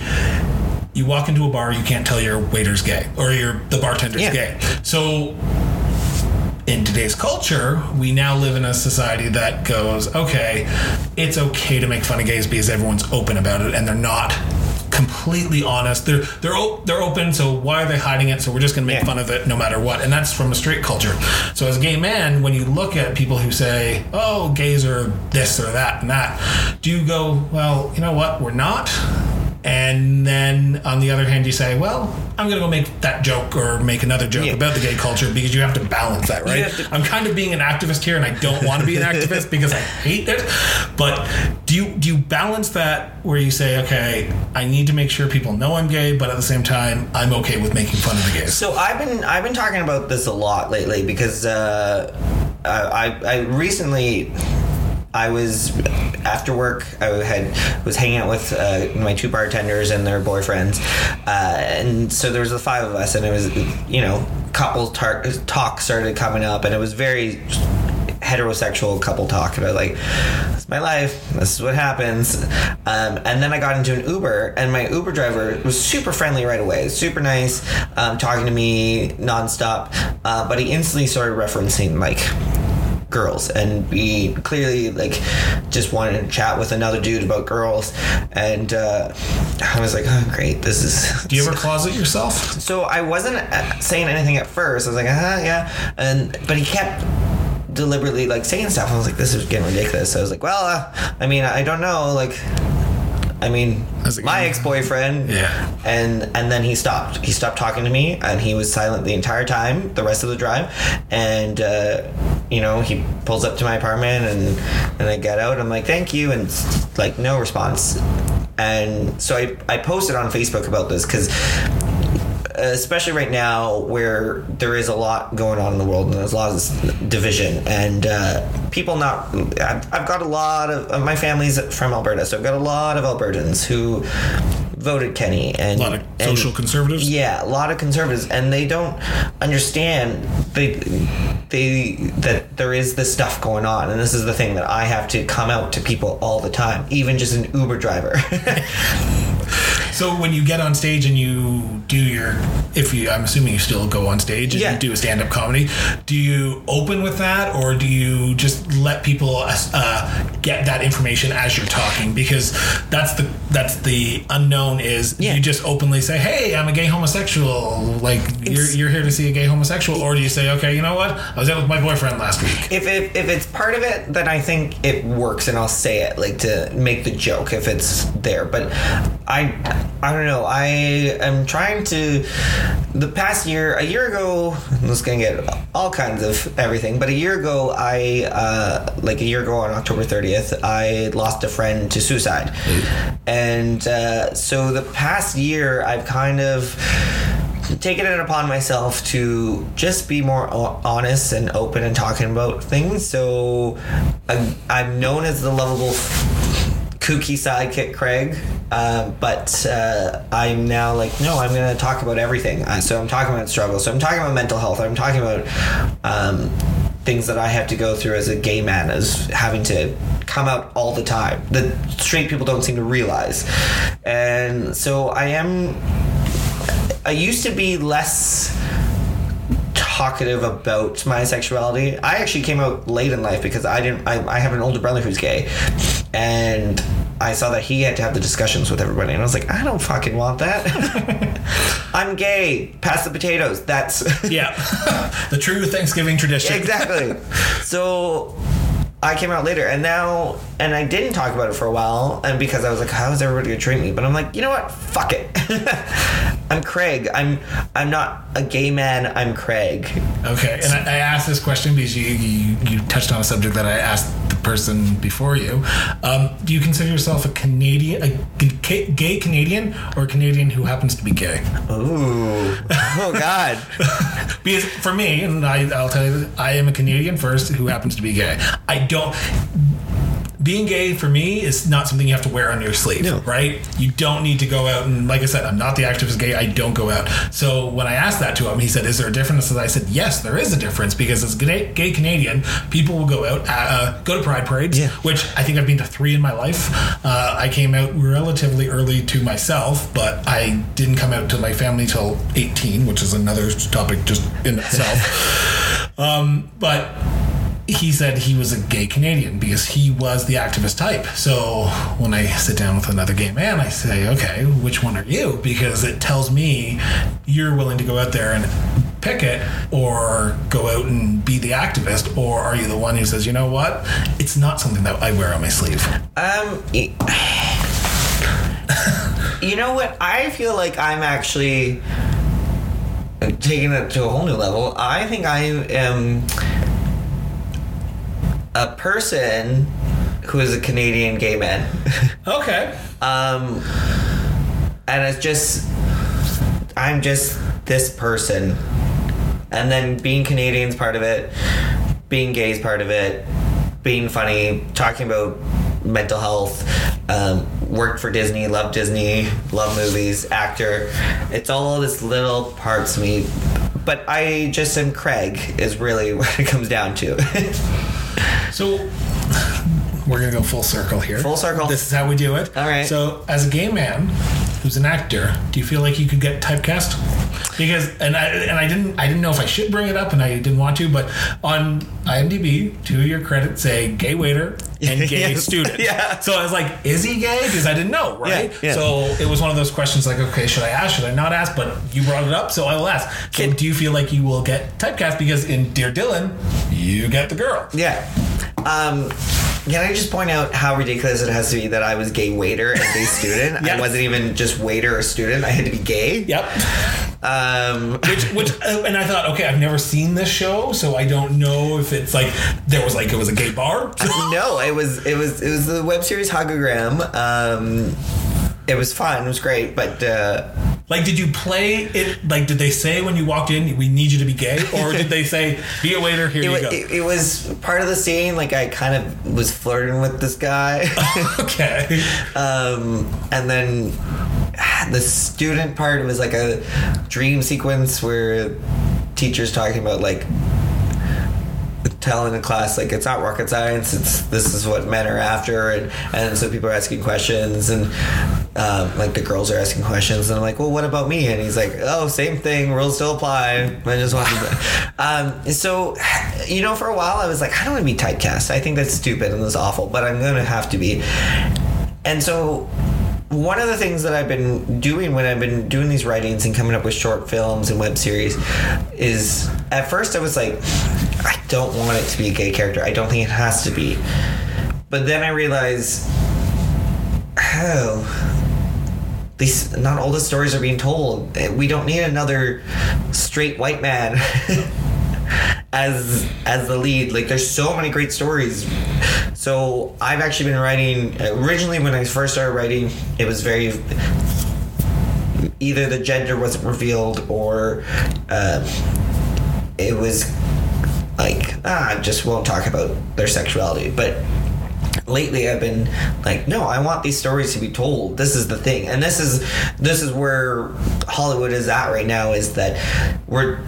you walk into a bar, you can't tell your waiter's gay, or the bartender's gay. So in today's culture, we now live in a society that goes, okay, it's okay to make fun of gays because everyone's open about it, and they're not completely honest. They're open, so why are they hiding it? So we're just going to make fun of it no matter what. And that's from a straight culture. So as a gay man, when you look at people who say, oh, gays are this or that and that, do you go, well, you know what, we're not? And then on the other hand, you say, well, I'm going to go make that joke or make another joke about the gay culture, because you have to balance that, right? I'm kind of being an activist here, and I don't want to be an activist because I hate it. But do you balance that where you say, okay, I need to make sure people know I'm gay, but at the same time, I'm okay with making fun of the gays? So I've been talking about this a lot lately because I recently, I was, after work, I was hanging out with my two bartenders and their boyfriends, and so there was the five of us, and it was, couple talk started coming up, and it was very heterosexual couple talk, and I was like, "This is my life. This is what happens." And then I got into an Uber, and my Uber driver was super friendly right away, super nice, talking to me nonstop, but he instantly started referencing like girls, and we clearly like just wanted to chat with another dude about girls, and I was like, oh great, this is... Do you ever closet yourself? So I wasn't saying anything at first. I was like yeah, but he kept deliberately like saying stuff. I was like, this is getting ridiculous. So I was like, well, I mean, I don't know, like, I mean, my ex-boyfriend. Yeah. And then he stopped. He stopped talking to me, and he was silent the entire time, the rest of the drive. And, he pulls up to my apartment, and I get out. I'm like, thank you. And, like, no response. And so I posted on Facebook about this because, especially right now where there is a lot going on in the world, and there's a lot of division, and people not... I've got a lot of... My family's from Alberta, so I've got a lot of Albertans who voted Kenny, and a lot of social conservatives. Yeah, a lot of conservatives, and they don't understand that there is this stuff going on, and this is the thing that I have to come out to people all the time, even just an Uber driver. So when you get on stage and you do I'm assuming you still go on stage and you do a stand-up comedy, do you open with that, or do you just let people get that information as you're talking? Because that's the unknown is you just openly say, hey, I'm a gay homosexual, like you're here to see a gay homosexual, or do you say, okay, you know what, I was out with my boyfriend last week? If it's part of it, then I think it works, and I'll say it like to make the joke if it's there. But I don't know. I am trying to... The past year, a year ago, I'm just going to get all kinds of everything, but a year ago, I on October 30th, I lost a friend to suicide. Mm-hmm. And so the past year, I've kind of taken it upon myself to just be more honest and open and talking about things. So I'm known as the lovable... kooky sidekick Craig, but I'm now like, no, I'm going to talk about everything. So I'm talking about struggle. So I'm talking about mental health. I'm talking about things that I have to go through as a gay man, as having to come out all the time that straight people don't seem to realize. And so I used to be less talkative about my sexuality. I actually came out late in life because I have an older brother who's gay. And I saw that he had to have the discussions with everybody. And I was like, I don't fucking want that. I'm gay. Pass the potatoes. That's... yeah. The true Thanksgiving tradition. Exactly. So... I came out later, and I didn't talk about it for a while, and because I was like, how is everybody going to treat me? But I'm like, you know what? Fuck it. I'm Craig. I'm not a gay man. I'm Craig. Okay, and I asked this question because you touched on a subject that I asked the person before you. Do you consider yourself a gay Canadian, or a Canadian who happens to be gay? Ooh. Oh, God. Because for me, and I'll tell you, I am a Canadian first who happens to be gay. Being gay for me is not something you have to wear on your sleeve, no. Right? You don't need to go out, and like I said, I'm not the activist gay. I don't go out. So when I asked that to him, he said, is there a difference? And I said, yes, there is a difference, because as a gay Canadian, people will go out, go to pride parades, yeah. Which I think I've been to 3 in my life. I came out relatively early to myself, but I didn't come out to my family till 18, which is another topic just in itself. But... he said he was a gay Canadian because he was the activist type. So when I sit down with another gay man, I say, okay, which one are you? Because it tells me you're willing to go out there and picket or go out and be the activist, or are you the one who says, you know what? It's not something that I wear on my sleeve. You know what? I feel like I'm actually taking it to a whole new level. I think I am... a person who is a Canadian gay man. Okay. And it's just... I'm just this person. And then being Canadian's part of it. Being gay's part of it. Being funny. Talking about mental health. Worked for Disney. Love movies. Actor. It's all this little parts of me. But I just am Craig is really what it comes down to. So we're going to go full circle here. Full circle. This is how we do it. All right. So as a gay man who's an actor, do you feel like you could get typecast? Because I didn't know if I should bring it up, and I didn't want to, but on IMDb, 2 of your credits say gay waiter and gay student. Yeah. So I was like, is he gay? Because I didn't know, right? Yeah. So it was one of those questions like, okay, should I ask? Should I not ask? But you brought it up, so I will ask. So do you feel like you will get typecast? Because in Dear Dylan, you get the girl. Yeah. Can I just point out how ridiculous it has to be that I was gay waiter and gay student? Yep. I wasn't even just waiter or student. I had to be gay. Yep. And I thought, okay, I've never seen this show, so I don't know if it's like there was like it was a gay bar. No, it was the web series Hogogram. It was fun. It was great, but. Like, did you play it? Like, did they say when you walked in, we need you to be gay? Or did they say, be a waiter, here you go? It was part of the scene. Like, I kind of was flirting with this guy. Okay. And then the student part was like a dream sequence where teacher's talking about, like, telling the class, like, it's not rocket science. This is what men are after. And so people are asking questions, and like the girls are asking questions, and I'm like, well, what about me? And he's like, oh, same thing. Rules still apply. And I just watched it. So, you know, for a while I was like, I don't want to be typecast. I think that's stupid and that's awful, but I'm going to have to be. And so one of the things that I've been doing when I've been doing these writings and coming up with short films and web series is at first I was like, I don't want it to be a gay character. I don't think it has to be. But then I realized, oh, these, not all the stories are being told. We don't need another straight white man as the lead. Like, there's so many great stories. So I've actually been writing, originally when I first started writing, it was very, either the gender wasn't revealed or it was like, I just won't talk about their sexuality. But lately I've been like, no, I want these stories to be told. This is the thing. And this is where Hollywood is at right now, is that we're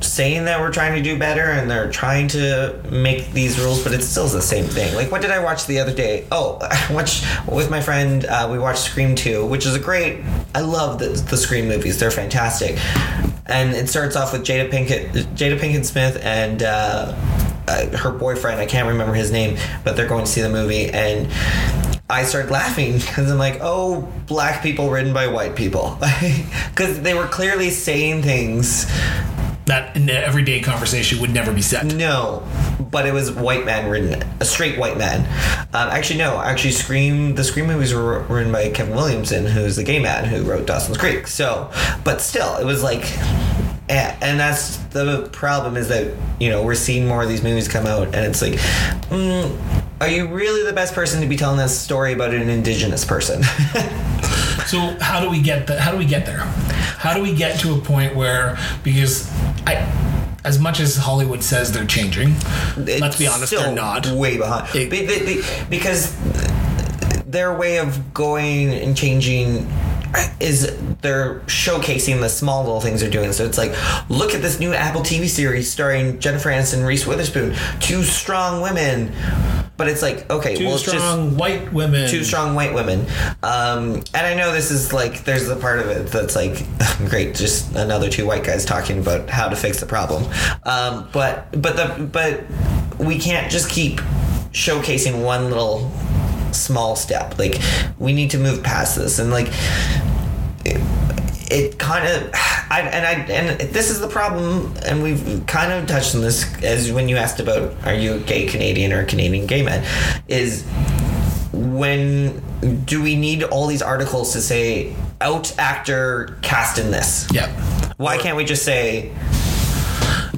saying that we're trying to do better and they're trying to make these rules, but it still is the same thing. Like, what did I watch the other day? Oh, I watched with my friend, we watched Scream 2, which is a great, I love the Scream movies. They're fantastic. And it starts off with Jada Pinkett Smith and her boyfriend, I can't remember his name, but they're going to see the movie, and I started laughing because I'm like, oh, black people written by white people, because they were clearly saying things that in the everyday conversation would never be said. No, but it was white man written, a straight white man. Actually, the Scream movies were written by Kevin Williamson, who's the gay man who wrote Dawson's Creek. So, but still, it was like. And that's the problem, is that, you know, we're seeing more of these movies come out, and it's like, are you really the best person to be telling this story about an indigenous person? So how do we get there? How do we get to a point where, because as much as Hollywood says they're changing, it's, let's be honest, they're not. Way behind. Because their way of going and changing is they're showcasing the small little things they're doing. So it's like, look at this new Apple TV series starring Jennifer Aniston and Reese Witherspoon, two strong women. But it's like, okay, two strong white women. And I know this is like, there's the part of it that's like, great, just another two white guys talking about how to fix the problem. But we can't just keep showcasing one little small step. Like, we need to move past this, and like it kind of, and this is the problem, and we've kind of touched on this as when you asked about, are you a gay Canadian or a Canadian gay man, is when do we need all these articles to say out actor cast in this? Yeah. Why can't we just say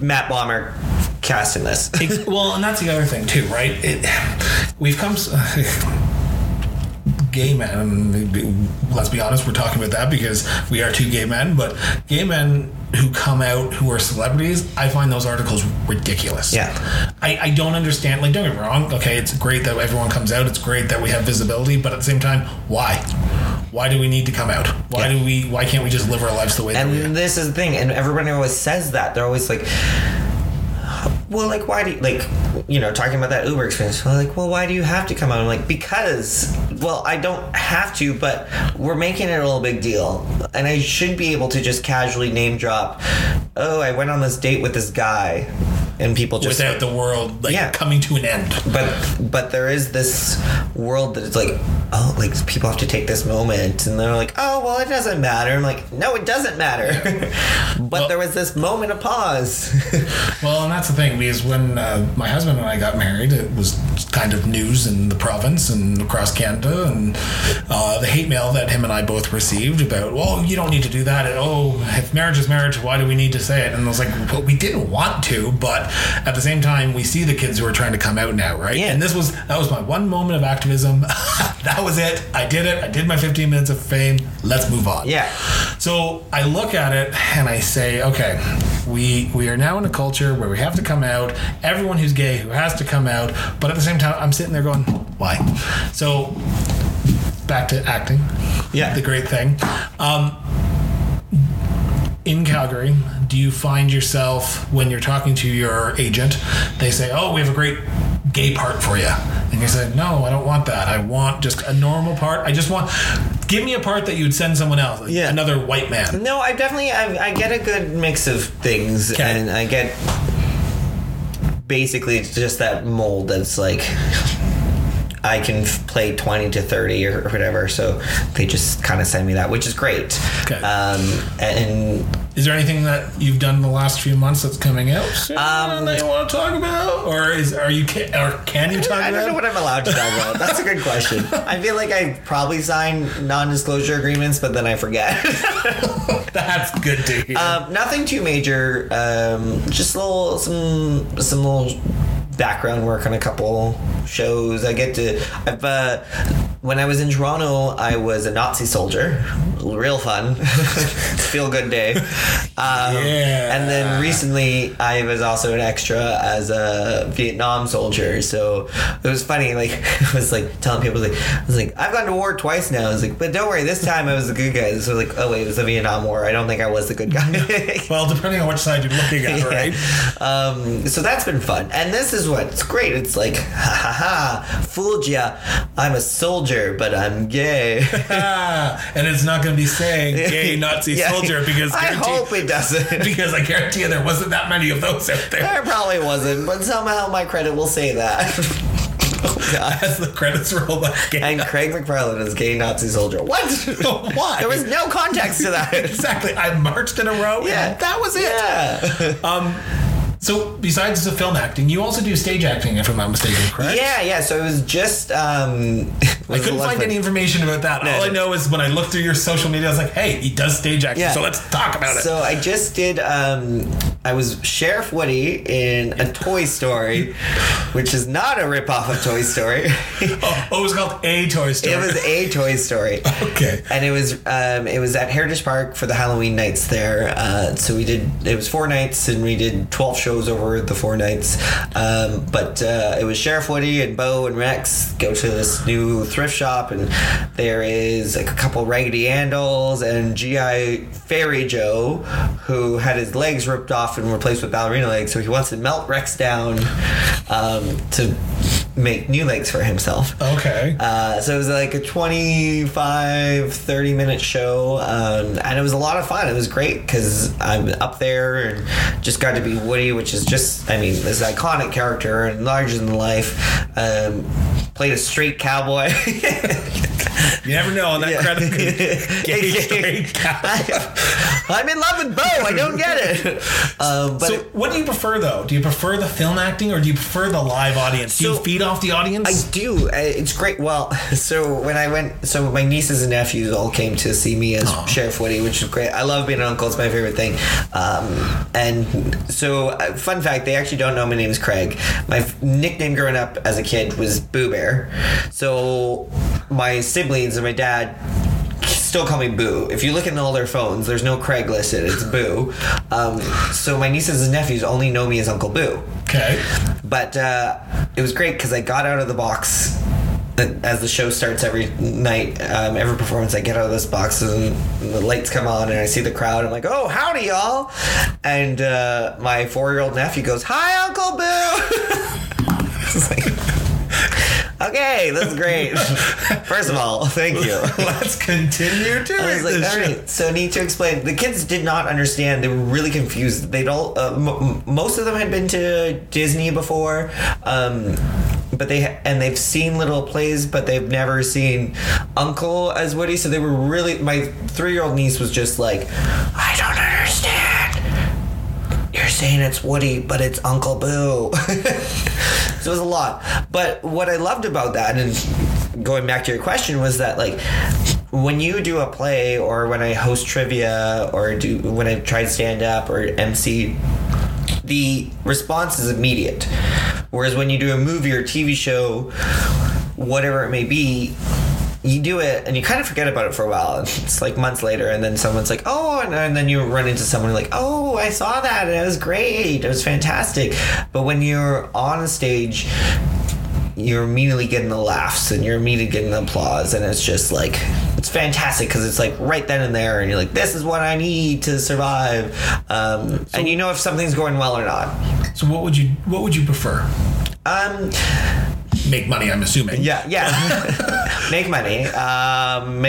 Matt Bomber cast in this? Well, and that's the other thing too, right? We've come. Gay men, let's be honest, we're talking about that because we are two gay men, but gay men who come out, who are celebrities, I find those articles ridiculous. Yeah. I don't understand. Like, don't get me wrong. Okay, it's great that everyone comes out. It's great that we have visibility, but at the same time, why? Why do we need to come out? Why do we? Why can't we just live our lives the way that we are? And this is the thing, and everybody always says that. They're always like, well, like, why do you, like, you know, talking about that Uber experience, well, like, well, why do you have to come out? I'm like, because, well, I don't have to, but we're making it a little big deal, and I should be able to just casually name drop, oh, I went on this date with this guy, and people just, without the world, like, coming to an end. But there is this world that it's like, oh, like, people have to take this moment, and they're like, oh, well, it doesn't matter. I'm like, no, it doesn't matter. But well, there was this moment of pause. Well, and that's the thing, because when my husband and I got married, it was kind of news in the province and across Canada, and the hate mail that him and I both received about, well, you don't need to do that, and, oh, if marriage is marriage, why do we need to say it? And I was like, well, we didn't want to, but at the same time, we see the kids who are trying to come out now, right? Yeah. And that was my one moment of activism. That was it. I did it. I did my 15 minutes of fame. Let's move on. Yeah. So I look at it and I say, okay, we are now in a culture where we have to come out. Everyone who's gay who has to come out. But at the same time, I'm sitting there going, why? So back to acting. Yeah. The great thing. In Calgary, do you find yourself, when you're talking to your agent, they say, oh, we have a great gay part for you. And you say, no, I don't want that. I want just a normal part. I just want, give me a part that you would send someone else, like another white man. No, I definitely, I get a good mix of things. Okay. And I get basically just that mold that's like, I can play 20 to 30 or whatever. So they just kind of send me that, which is great. Okay. And Is there anything that you've done in the last few months that's coming out that you want to talk about, or can you talk about? I don't know what I'm allowed to talk about. That's a good question. I feel like I probably sign non-disclosure agreements, but then I forget. That's good to hear. Nothing too major. Just some little background work on a couple shows. When I was in Toronto, I was a Nazi soldier. Real fun. Feel good day. Yeah. And then recently I was also an extra as a Vietnam soldier. So it was funny. I was telling people, I've gone to war twice now. I was like, but don't worry, this time I was the good guy. So like, oh wait, it was the Vietnam War. I don't think I was the good guy. Well, depending on which side you're looking at, right? So that's been fun. And this is what's great. It's like, ha ha ha, fooled ya. I'm a soldier, but I'm gay. And it's not going to be saying gay Nazi soldier because I hope it doesn't. Because I guarantee you there wasn't that many of those out there. There probably wasn't, but somehow my credit will say that. As the credits roll up. And Craig McFarlane is gay Nazi soldier. What? What? There was no context to that. Exactly. I marched in a row. Yeah. And that was it. Yeah. So besides the film acting, you also do stage acting, if I'm not mistaken, correct? Yeah. So it was just... I couldn't find any information about that. No. All I know is when I looked through your social media, I was like, hey, he does stage acting, so let's talk about it. So I just did... I was Sheriff Woody in A Toy Story, which is not a ripoff of Toy Story. It was called A Toy Story. It was A Toy Story. Okay. And it was at Heritage Park for the Halloween nights there. So we did... It was 4 nights, and we did 12 shows over the 4 nights, but it was Sheriff Woody and Bo and Rex go to this new thrift shop, and there is like a couple Raggedy Andals and G.I. Fairy Joe, who had his legs ripped off and replaced with ballerina legs, so he wants to melt Rex down to make new legs for himself. Okay. So it was like a 25-30 minute show, and it was a lot of fun. It was great because I'm up there and just got to be Woody, which is just, I mean, this iconic character and larger than life. Played a straight cowboy. You never know on that credit. Gay straight cowboy. I'm in love with Bo. I don't get it. So what do you prefer, though? Do you prefer the film acting or do you prefer the live audience? So do you feed off the audience? I do. It's great. Well, so my nieces and nephews all came to see me as Sheriff Woody, which is great. I love being an uncle. It's my favorite thing. And so, fun fact, they actually don't know my name is Craig. My nickname growing up as a kid was Boo Bear. So my siblings and my dad still call me Boo. If you look in all their phones, there's no Craig listed. It's Boo. So my nieces and nephews only know me as Uncle Boo. Okay. But it was great because I got out of the box. As the show starts every night, every performance, I get out of this box and the lights come on and I see the crowd. I'm like, oh, howdy, y'all. And my 4-year-old nephew goes, hi, Uncle Boo. It's like... Okay, that's great. First of all, thank you. Let's continue doing this. I was like, all right, so need to explain. The kids did not understand. They were really confused. They'd all, most of them had been to Disney before, but they've seen little plays, but they've never seen Uncle as Woody. So they were really. My 3-year-old niece was just like, I don't understand. You're saying it's Woody, but it's Uncle Boo. It was a lot, but what I loved about that, and going back to your question, was that like when you do a play or when I host trivia or when I try to stand up or MC, the response is immediate, whereas when you do a movie or TV show, whatever it may be, you do it and you kind of forget about it for a while. It's like months later, and then someone's like, oh, and then you run into someone like, oh, I saw that and it was great. It was fantastic. But when you're on a stage, you're immediately getting the laughs and you're immediately getting the applause. And it's just like, it's fantastic because it's like right then and there. And you're like, this is what I need to survive. And you know if something's going well or not. So what would you prefer? Make money, I'm assuming. Yeah. Make money, and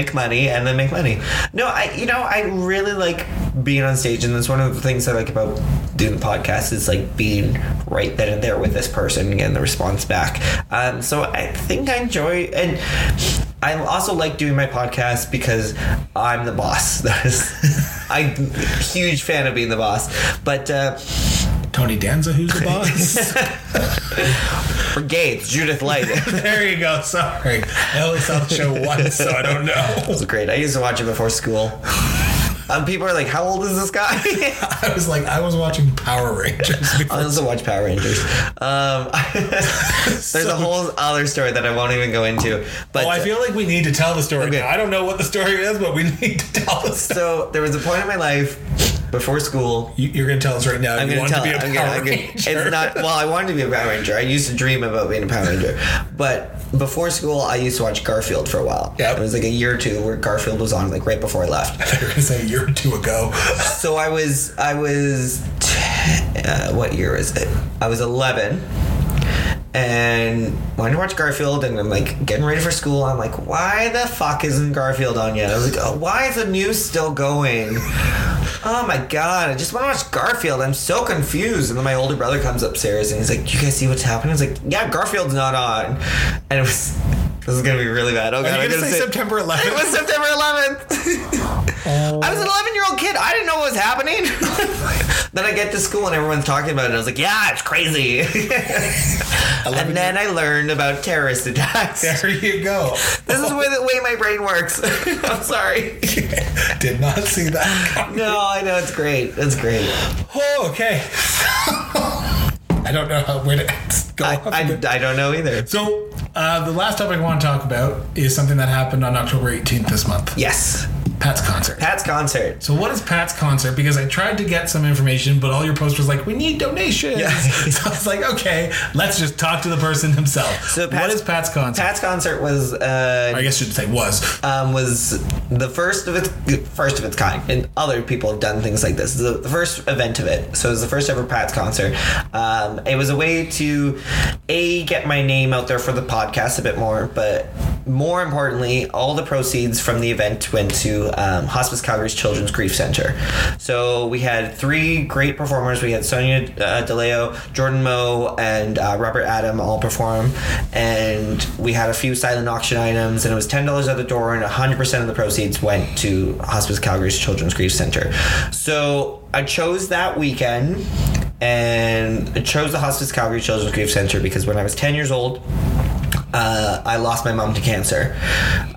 then make money. No, I really like being on stage, and that's one of the things I like about doing the podcast is like being right then and there with this person and getting the response back. So I think I enjoy, and I also like doing my podcast because I'm the boss. That is. I'm a huge fan of Being the Boss. But... Tony Danza, who's the boss? Brigades, Judith Light. There you go. Sorry. I only saw the show once, so I don't know. That was great. I used to watch it before school. People are like, how old is this guy? I was like, I was watching Power Rangers before. I also watch Power Rangers. There's a whole other story that I won't even go into. But I feel like we need to tell the story. Okay. Now. I don't know what the story is, but we need to tell the story. So there was a point in my life before school. You're going to tell us right now. I'm going to tell. I wanted to be a Power Ranger. I used to dream about being a Power Ranger. But before school, I used to watch Garfield for a while. Yep. It was like a year or two where Garfield was on, like right before I left. I thought you were going to say a year or two ago. So I was what year was it? I was 11. And wanted to watch Garfield, and I'm like getting ready for school. I'm like, why the fuck isn't Garfield on yet? I was like, oh, why is the news still going? Oh my god, I just want to watch Garfield. I'm so confused. And then my older brother comes upstairs and he's like, you guys see what's happening? I was like, yeah, Garfield's not on. And it was, this is going to be really bad. Oh god, I'm going to say September 11th. It was September 11th. I was an 11-year-old kid. I didn't know what was happening. Then I get to school and everyone's talking about it. I was like, yeah, it's crazy. And then I learned about terrorist attacks. There you go. This is the way my brain works. I'm sorry. Did not see that coming. No, I know. It's great. It's great. Oh, okay. I don't know where to go. I don't know either. So the last topic I want to talk about is something that happened on October 18th this month. Yes. Pat's concert. So what is Pat's concert? Because I tried to get some information, but all your post was like, we need donations. Yeah. So I was like, okay, let's just talk to the person himself. So what is Pat's concert? Pat's concert was... I guess I should say was the first of its kind. And other people have done things like this. The first event of it. So it was the first ever Pat's concert. It was a way to, get my name out there for the podcast a bit more, but more importantly, all the proceeds from the event went to Hospice Calgary's Children's Grief Center. So we had three great performers. We had Sonia DeLeo, Jordan Moe, and Robert Adam all perform. And we had a few silent auction items, and it was $10 at the door, and 100% of the proceeds went to Hospice Calgary's Children's Grief Center. So I chose that weekend, and I chose the Hospice Calgary Children's Grief Center because when I was 10 years old, I lost my mom to cancer,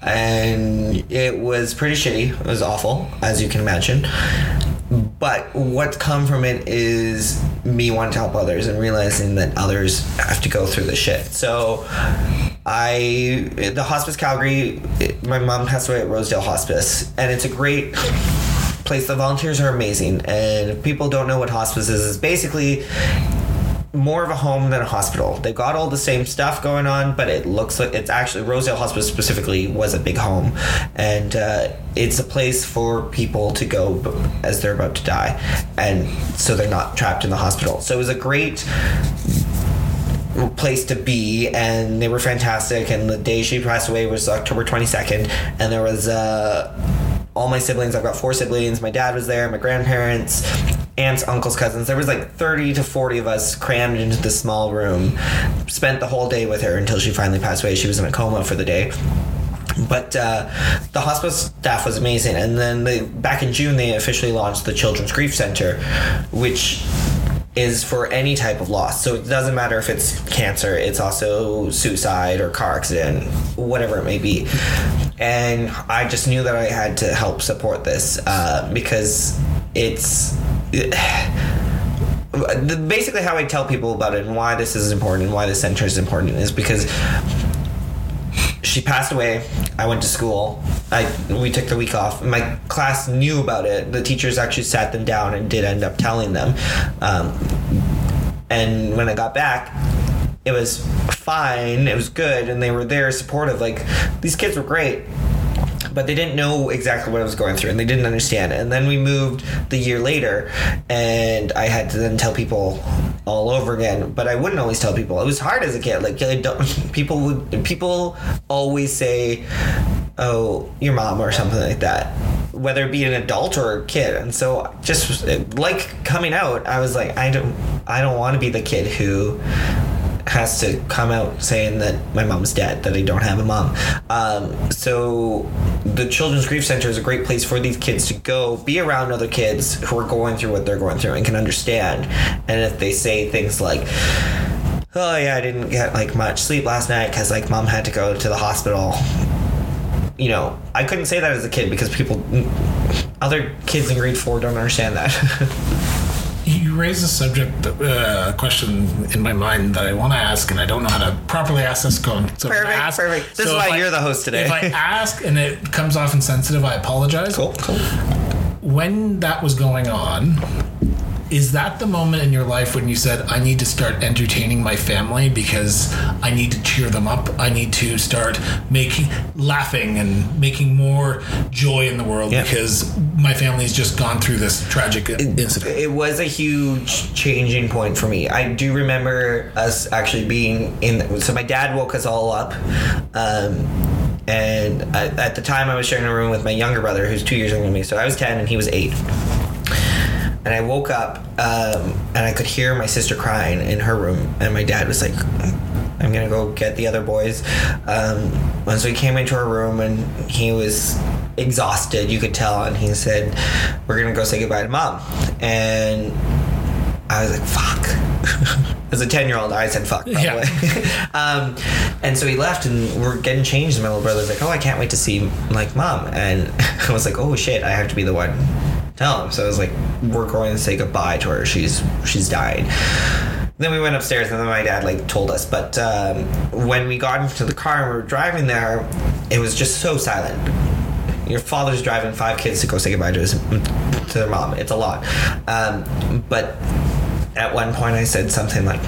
and it was pretty shitty. It was awful, as you can imagine. But what's come from it is me wanting to help others and realizing that others have to go through this shit. So the Hospice Calgary, my mom passed away at Rosedale Hospice, and it's a great place. The volunteers are amazing, and if people don't know what hospice is, it's basically more of a home than a hospital. They've got all the same stuff going on, but it looks like it's actually, Rosedale Hospice specifically was a big home, and it's a place for people to go as they're about to die, and so they're not trapped in the hospital. So it was a great place to be, and they were fantastic. And the day she passed away was October 22nd, and there was all my siblings. I've got 4 siblings. My dad was there, my grandparents, aunts, uncles, cousins. There was like 30 to 40 of us crammed into this small room. Spent the whole day with her until she finally passed away. She was in a coma for the day. But the hospice staff was amazing. And then back in June, they officially launched the Children's Grief Center, which is for any type of loss. So it doesn't matter if it's cancer. It's also suicide or car accident, whatever it may be. And I just knew that I had to help support this because it's basically how I tell people about it and why this is important and why the center is important is because she passed away. I went to school. We took the week off. My class knew about it. The teachers actually sat them down and did end up telling them. And when I got back, it was fine. It was good. And they were there supportive. Like, these kids were great. But they didn't know exactly what I was going through, and they didn't understand it. And then we moved the year later, and I had to then tell people all over again. But I wouldn't always tell people. It was hard as a kid. Like, people always say, "Oh, your mom" or something like that, whether it be an adult or a kid. And so, just like coming out, I was like, I don't want to be the kid who has to come out saying that my mom's dead, that I don't have a mom. So the Children's Grief Center is a great place for these kids to go, be around other kids who are going through what they're going through and can understand. And if they say things like, oh yeah, I didn't get like much sleep last night because like mom had to go to the hospital. You know, I couldn't say that as a kid because other kids in grade 4 don't understand that. You raise a subject, question in my mind that I want to ask, and I don't know how to properly ask this. Perfect. This is why you're the host today. If I ask and it comes off insensitive, I apologize. Cool. When that was going on, is that the moment in your life when you said, I need to start entertaining my family because I need to cheer them up? I need to start laughing and making more joy in the world because my family's just gone through this tragic incident. It was a huge changing point for me. I do remember us actually being so my dad woke us all up. And at the time I was sharing a room with my younger brother who's 2 years younger than me. So I was 10 and he was 8. And I woke up and I could hear my sister crying in her room. And my dad was like, I'm going to go get the other boys. And so he came into her room and he was exhausted, you could tell. And he said, we're going to go say goodbye to mom. And I was like, fuck. As a 10-year-old, I said fuck, probably. Yeah. And so he left, and we're getting changed. And my little brother's like, oh, I can't wait to see like mom. And I was like, oh, shit, I have to be the one. So I was like, we're going to say goodbye to her. She's dying. Then we went upstairs, and then my dad like told us. But when we got into the car and we were driving there, it was just so silent. Your father's driving 5 kids to go say goodbye to their mom. It's a lot. But at one point, I said something like,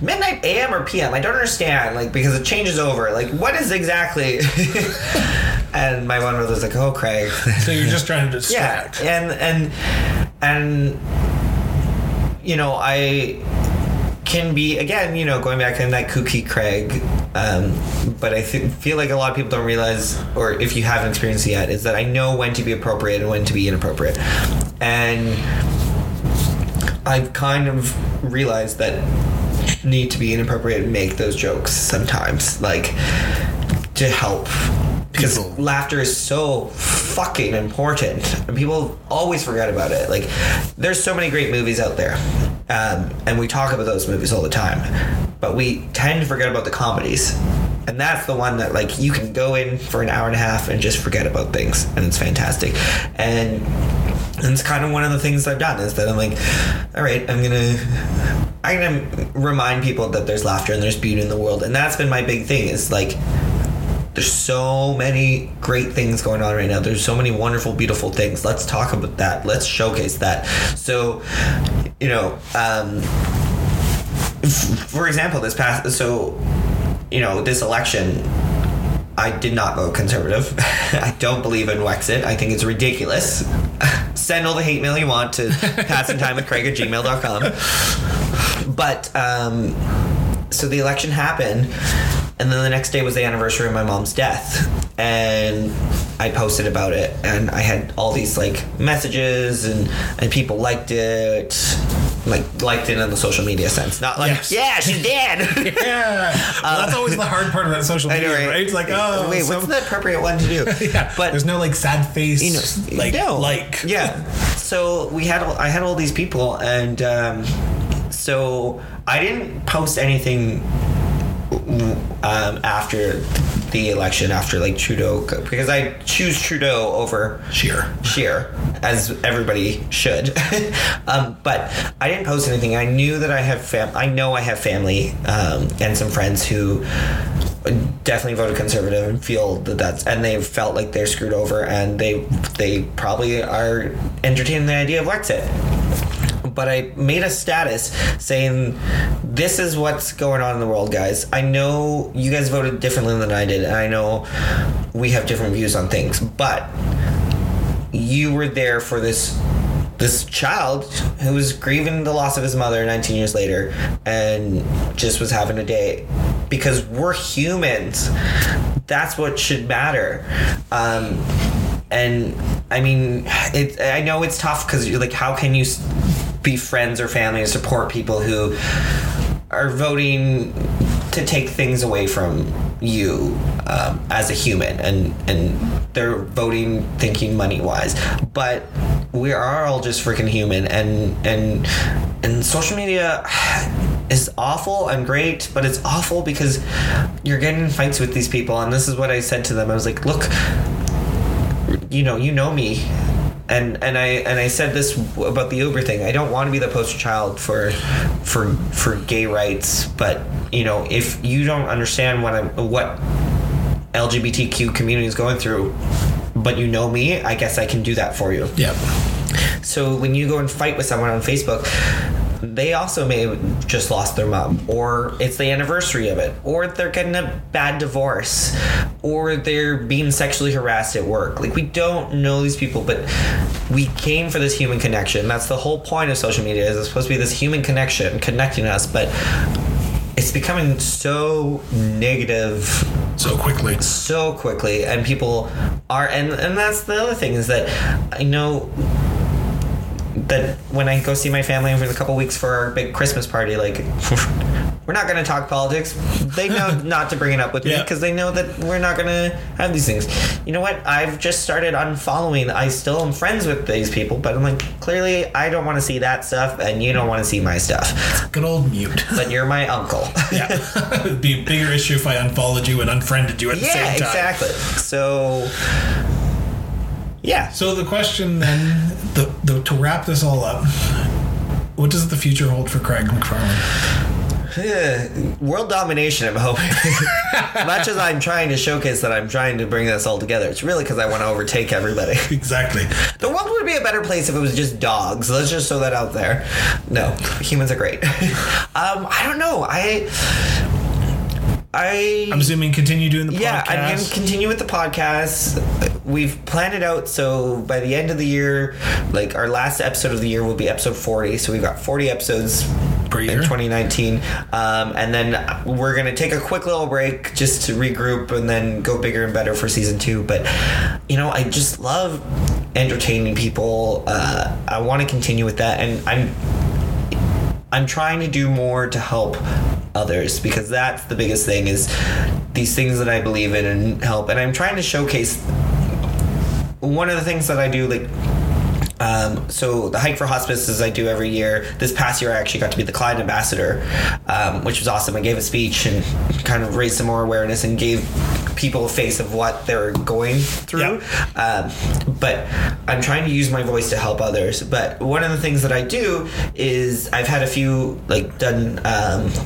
midnight a.m. or p.m. I don't understand, like, because it changes over. Like, what is exactly? And my one brother's like, "Oh, Craig." So you're just trying to distract. Yeah, and you know, I can be, again, you know, going back in that kooky Craig, but I feel like a lot of people don't realize, or if you haven't experienced it yet, is that I know when to be appropriate and when to be inappropriate, and I've kind of realized that. Need to be inappropriate and make those jokes sometimes, like, to help, because laughter is so fucking important and people always forget about it. Like, there's so many great movies out there, and we talk about those movies all the time, but we tend to forget about the comedies, and that's the one that, like, you can go in for an hour and a half and just forget about things, and it's fantastic. And it's kind of one of the things I've done, is that I'm like, all right, I'm gonna remind people that there's laughter and there's beauty in the world. And that's been my big thing, is like, there's so many great things going on right now. There's so many wonderful, beautiful things. Let's talk about that. Let's showcase that. So, you know, for example, this election, I did not vote Conservative. I don't believe in Wexit. I think it's ridiculous. Send all the hate mail you want to passingtimewithcraig@gmail.com. But, so the election happened, and then the next day was the anniversary of my mom's death. And I posted about it, and I had all these, like, messages, and people liked it. Liked it in the social media sense. Not like, yeah, she's dead. Yeah. Well, that's always the hard part of that social media, right? It's like, oh. Wait, what's the appropriate one to do? Yeah. But there's no, like, sad face. You know, like. Yeah. So I had all these people, and so I didn't post anything after the election, after, like, Trudeau, because I choose Trudeau over Scheer, as everybody should. But I didn't post anything. I knew that I have family and some friends who definitely voted Conservative and feel that's, and they felt like they're screwed over, and they probably are entertaining the idea of Brexit. But I made a status saying, this is what's going on in the world, guys. I know you guys voted differently than I did, and I know we have different views on things, but you were there for this child who was grieving the loss of his mother 19 years later and just was having a day, because we're humans. That's what should matter. And I mean, I know it's tough, because you're like, how can you be friends or family and support people who are voting to take things away from you as a human, and they're voting thinking money wise, but we are all just freaking human, and social media is awful and great, but it's awful because you're getting in fights with these people. And this is what I said to them. I was like, look, you know me. And I said this about the Uber thing. I don't want to be the poster child for gay rights, but if you don't understand what LGBTQ community is going through, but you know me, I guess I can do that for you. Yeah. So when you go and fight with someone on Facebook, they also may have just lost their mom, or it's the anniversary of it, or they're getting a bad divorce, or they're being sexually harassed at work. Like, we don't know these people, but we came for this human connection. That's the whole point of social media, is it's supposed to be this human connection, connecting us, but it's becoming so negative so quickly, and people are, and that's the other thing, is that I know that when I go see my family over a couple weeks for our big Christmas party, like, we're not going to talk politics. They know not to bring it up with me, because they know that we're not going to have these things. You know what? I've just started unfollowing. I still am friends with these people, but I'm like, clearly I don't want to see that stuff, and you don't want to see my stuff. Good old mute. But you're my uncle. Yeah. It'd be a bigger issue if I unfollowed you and unfriended you at the same time. Yeah, exactly. So, yeah. So the question then, to wrap this all up, what does the future hold for Craig McFarlane? World domination, I'm hoping. Much as I'm trying to showcase that I'm trying to bring this all together, it's really because I want to overtake everybody. Exactly. The world would be a better place if it was just dogs. Let's just throw that out there. No, humans are great. I don't know. I'm assuming continue doing the podcast. Yeah, I'm going to continue with the podcast. We've planned it out, so by the end of the year, like, our last episode of the year will be episode 40. So we've got 40 episodes per year in 2019. And then we're going to take a quick little break just to regroup and then go bigger and better for season 2. But, I just love entertaining people. I want to continue with that. And I'm trying to do more to help others, because that's the biggest thing, is these things that I believe in and help. And I'm trying to showcase one of the things that I do, like, so the hike for hospice is I do every year. This past year I actually got to be the Clyde ambassador, which was awesome. I gave a speech and kind of raised some more awareness and gave people a face of what they're going through. Yeah. But I'm trying to use my voice to help others. But one of the things that I do is I've had a few, like, done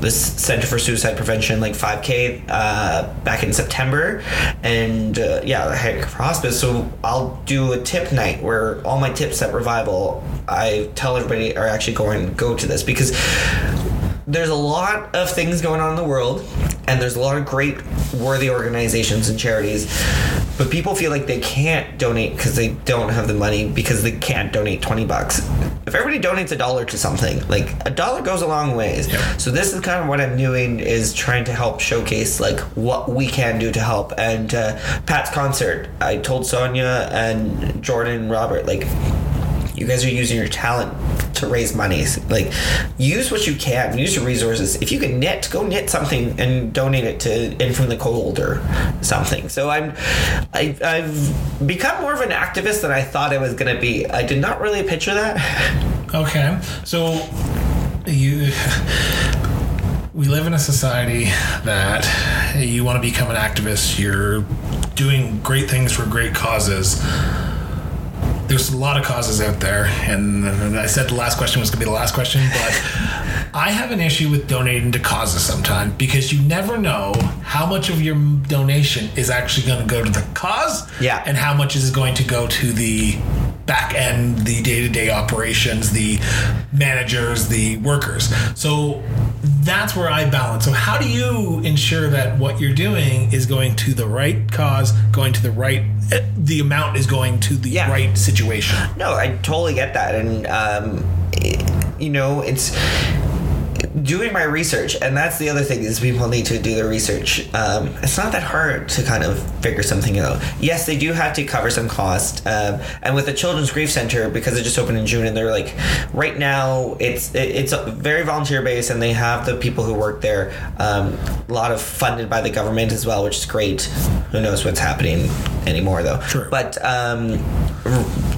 this Center for Suicide Prevention, like 5K back in September, and the hike for hospice. So I'll do a tip night where all my tips at Revival, I tell everybody, are actually going to go to this, because there's a lot of things going on in the world, and there's a lot of great, worthy organizations and charities, but people feel like they can't donate because they don't have the money, because they can't donate $20. If everybody donates $1 to something, like, $1 goes a long ways. Yep. So this is kind of what I'm doing, is trying to help showcase, like, what we can do to help. And Pat's concert, I told Sonia and Jordan and Robert, like, you guys are using your talent to raise money. Like, use what you can. Use your resources. If you can knit, go knit something and donate it to In From the Cold or something. So I've become more of an activist than I thought I was going to be. I did not really picture that. Okay. So we live in a society that you want to become an activist. You're doing great things for great causes. There's a lot of causes out there, and I said the last question was going to be the last question, but I have an issue with donating to causes sometimes, because you never know how much of your donation is actually going to go to the cause, and how much is going to go to the back end, the day-to-day operations, the managers, the workers. So that's where I balance. So how do you ensure that what you're doing is going to the right cause, going to the right, the amount is going to the right situation? No, I totally get that. And, it's doing my research, and that's the other thing, is people need to do their research. It's not that hard to kind of figure something out. Yes, they do have to cover some cost, and with the Children's Grief Center, because it just opened in June, and they're like, right now it's a very volunteer based, and they have the people who work there, a lot of funded by the government as well, which is great. Who knows what's happening anymore though. True. But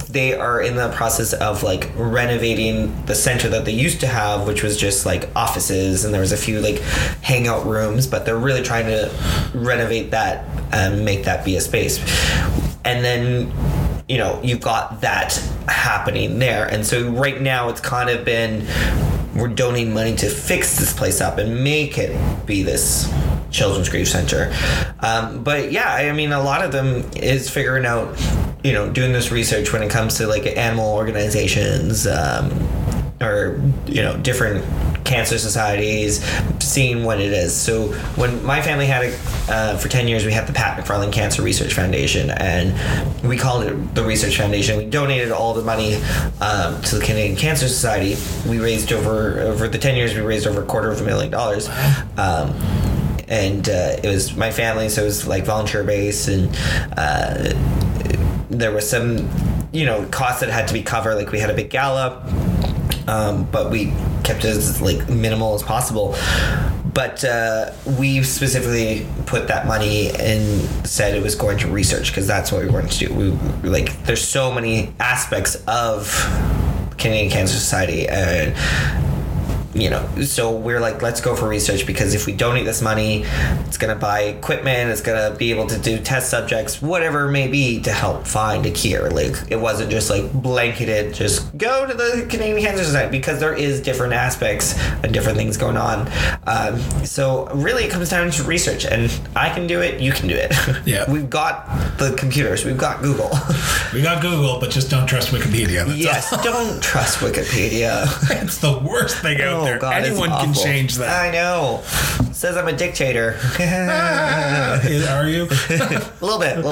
they are in the process of like renovating the center that they used to have, which was just like offices, and there was a few like hangout rooms, but they're really trying to renovate that and make that be a space. And then, you know, you've got that happening there. And so right now it's kind of been, we're donating money to fix this place up and make it be this Children's Grief Center. But yeah, I mean, a lot of them is figuring out, you know, doing this research when it comes to like animal organizations, or, you know, different cancer societies, seeing what it is. So when my family had a, for 10 years, we had the Pat McFarlane Cancer Research Foundation, and we called it the Research Foundation. We donated all the money to the Canadian Cancer Society. We raised over the 10 years, we raised over $250,000. And it was my family, so it was like volunteer based, and there was some, you know, costs that had to be covered. Like we had a big gala, but we kept it as like minimal as possible. But we specifically put that money and said it was going to research, because that's what we wanted to do. We like, there's so many aspects of Canadian Cancer Society, and you know, so we're like, let's go for research, because if we donate this money, it's going to buy equipment, it's going to be able to do test subjects, whatever it may be, to help find a cure. Like, it wasn't just like blanketed, just go to the Canadian Cancer Society, because there is different aspects and different things going on. So really it comes down to research, and I can do it, you can do it. Yeah. We've got the computers, we've got Google. We got Google, but just don't trust Wikipedia. That's yes, all. Don't trust Wikipedia. It's the worst thing ever. Oh, God, anyone can change that. I know. It says I'm a dictator. Are you? a little bit.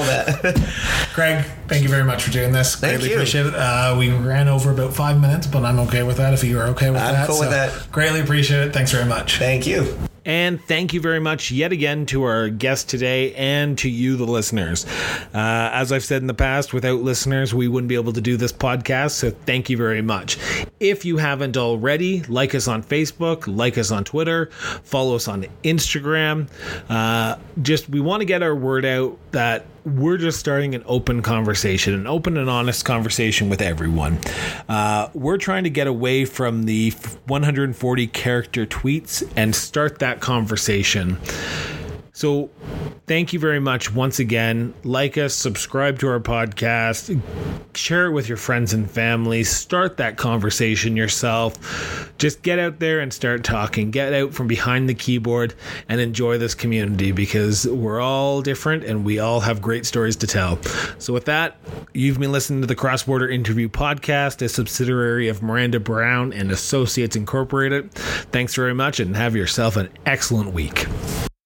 Craig, thank you very much for doing this. Thank you. Appreciate it. We ran over about 5 minutes, but I'm okay with that if you are okay with that. I'm cool with that. Greatly appreciate it. Thanks very much. Thank you. And thank you very much yet again to our guest today, and to you, the listeners. As I've said in the past, without listeners, we wouldn't be able to do this podcast. So thank you very much. If you haven't already, like us on Facebook, like us on Twitter, follow us on Instagram. Just, we want to get our word out that we're just starting an open conversation, an open and honest conversation with everyone. We're trying to get away from the 140 character tweets and start that conversation. So thank you very much once again. Like us, subscribe to our podcast, share it with your friends and family, start that conversation yourself. Just get out there and start talking. Get out from behind the keyboard and enjoy this community, because we're all different and we all have great stories to tell. So with that, you've been listening to the Cross Border Interview Podcast, a subsidiary of Miranda Brown and Associates Incorporated. Thanks very much, and have yourself an excellent week.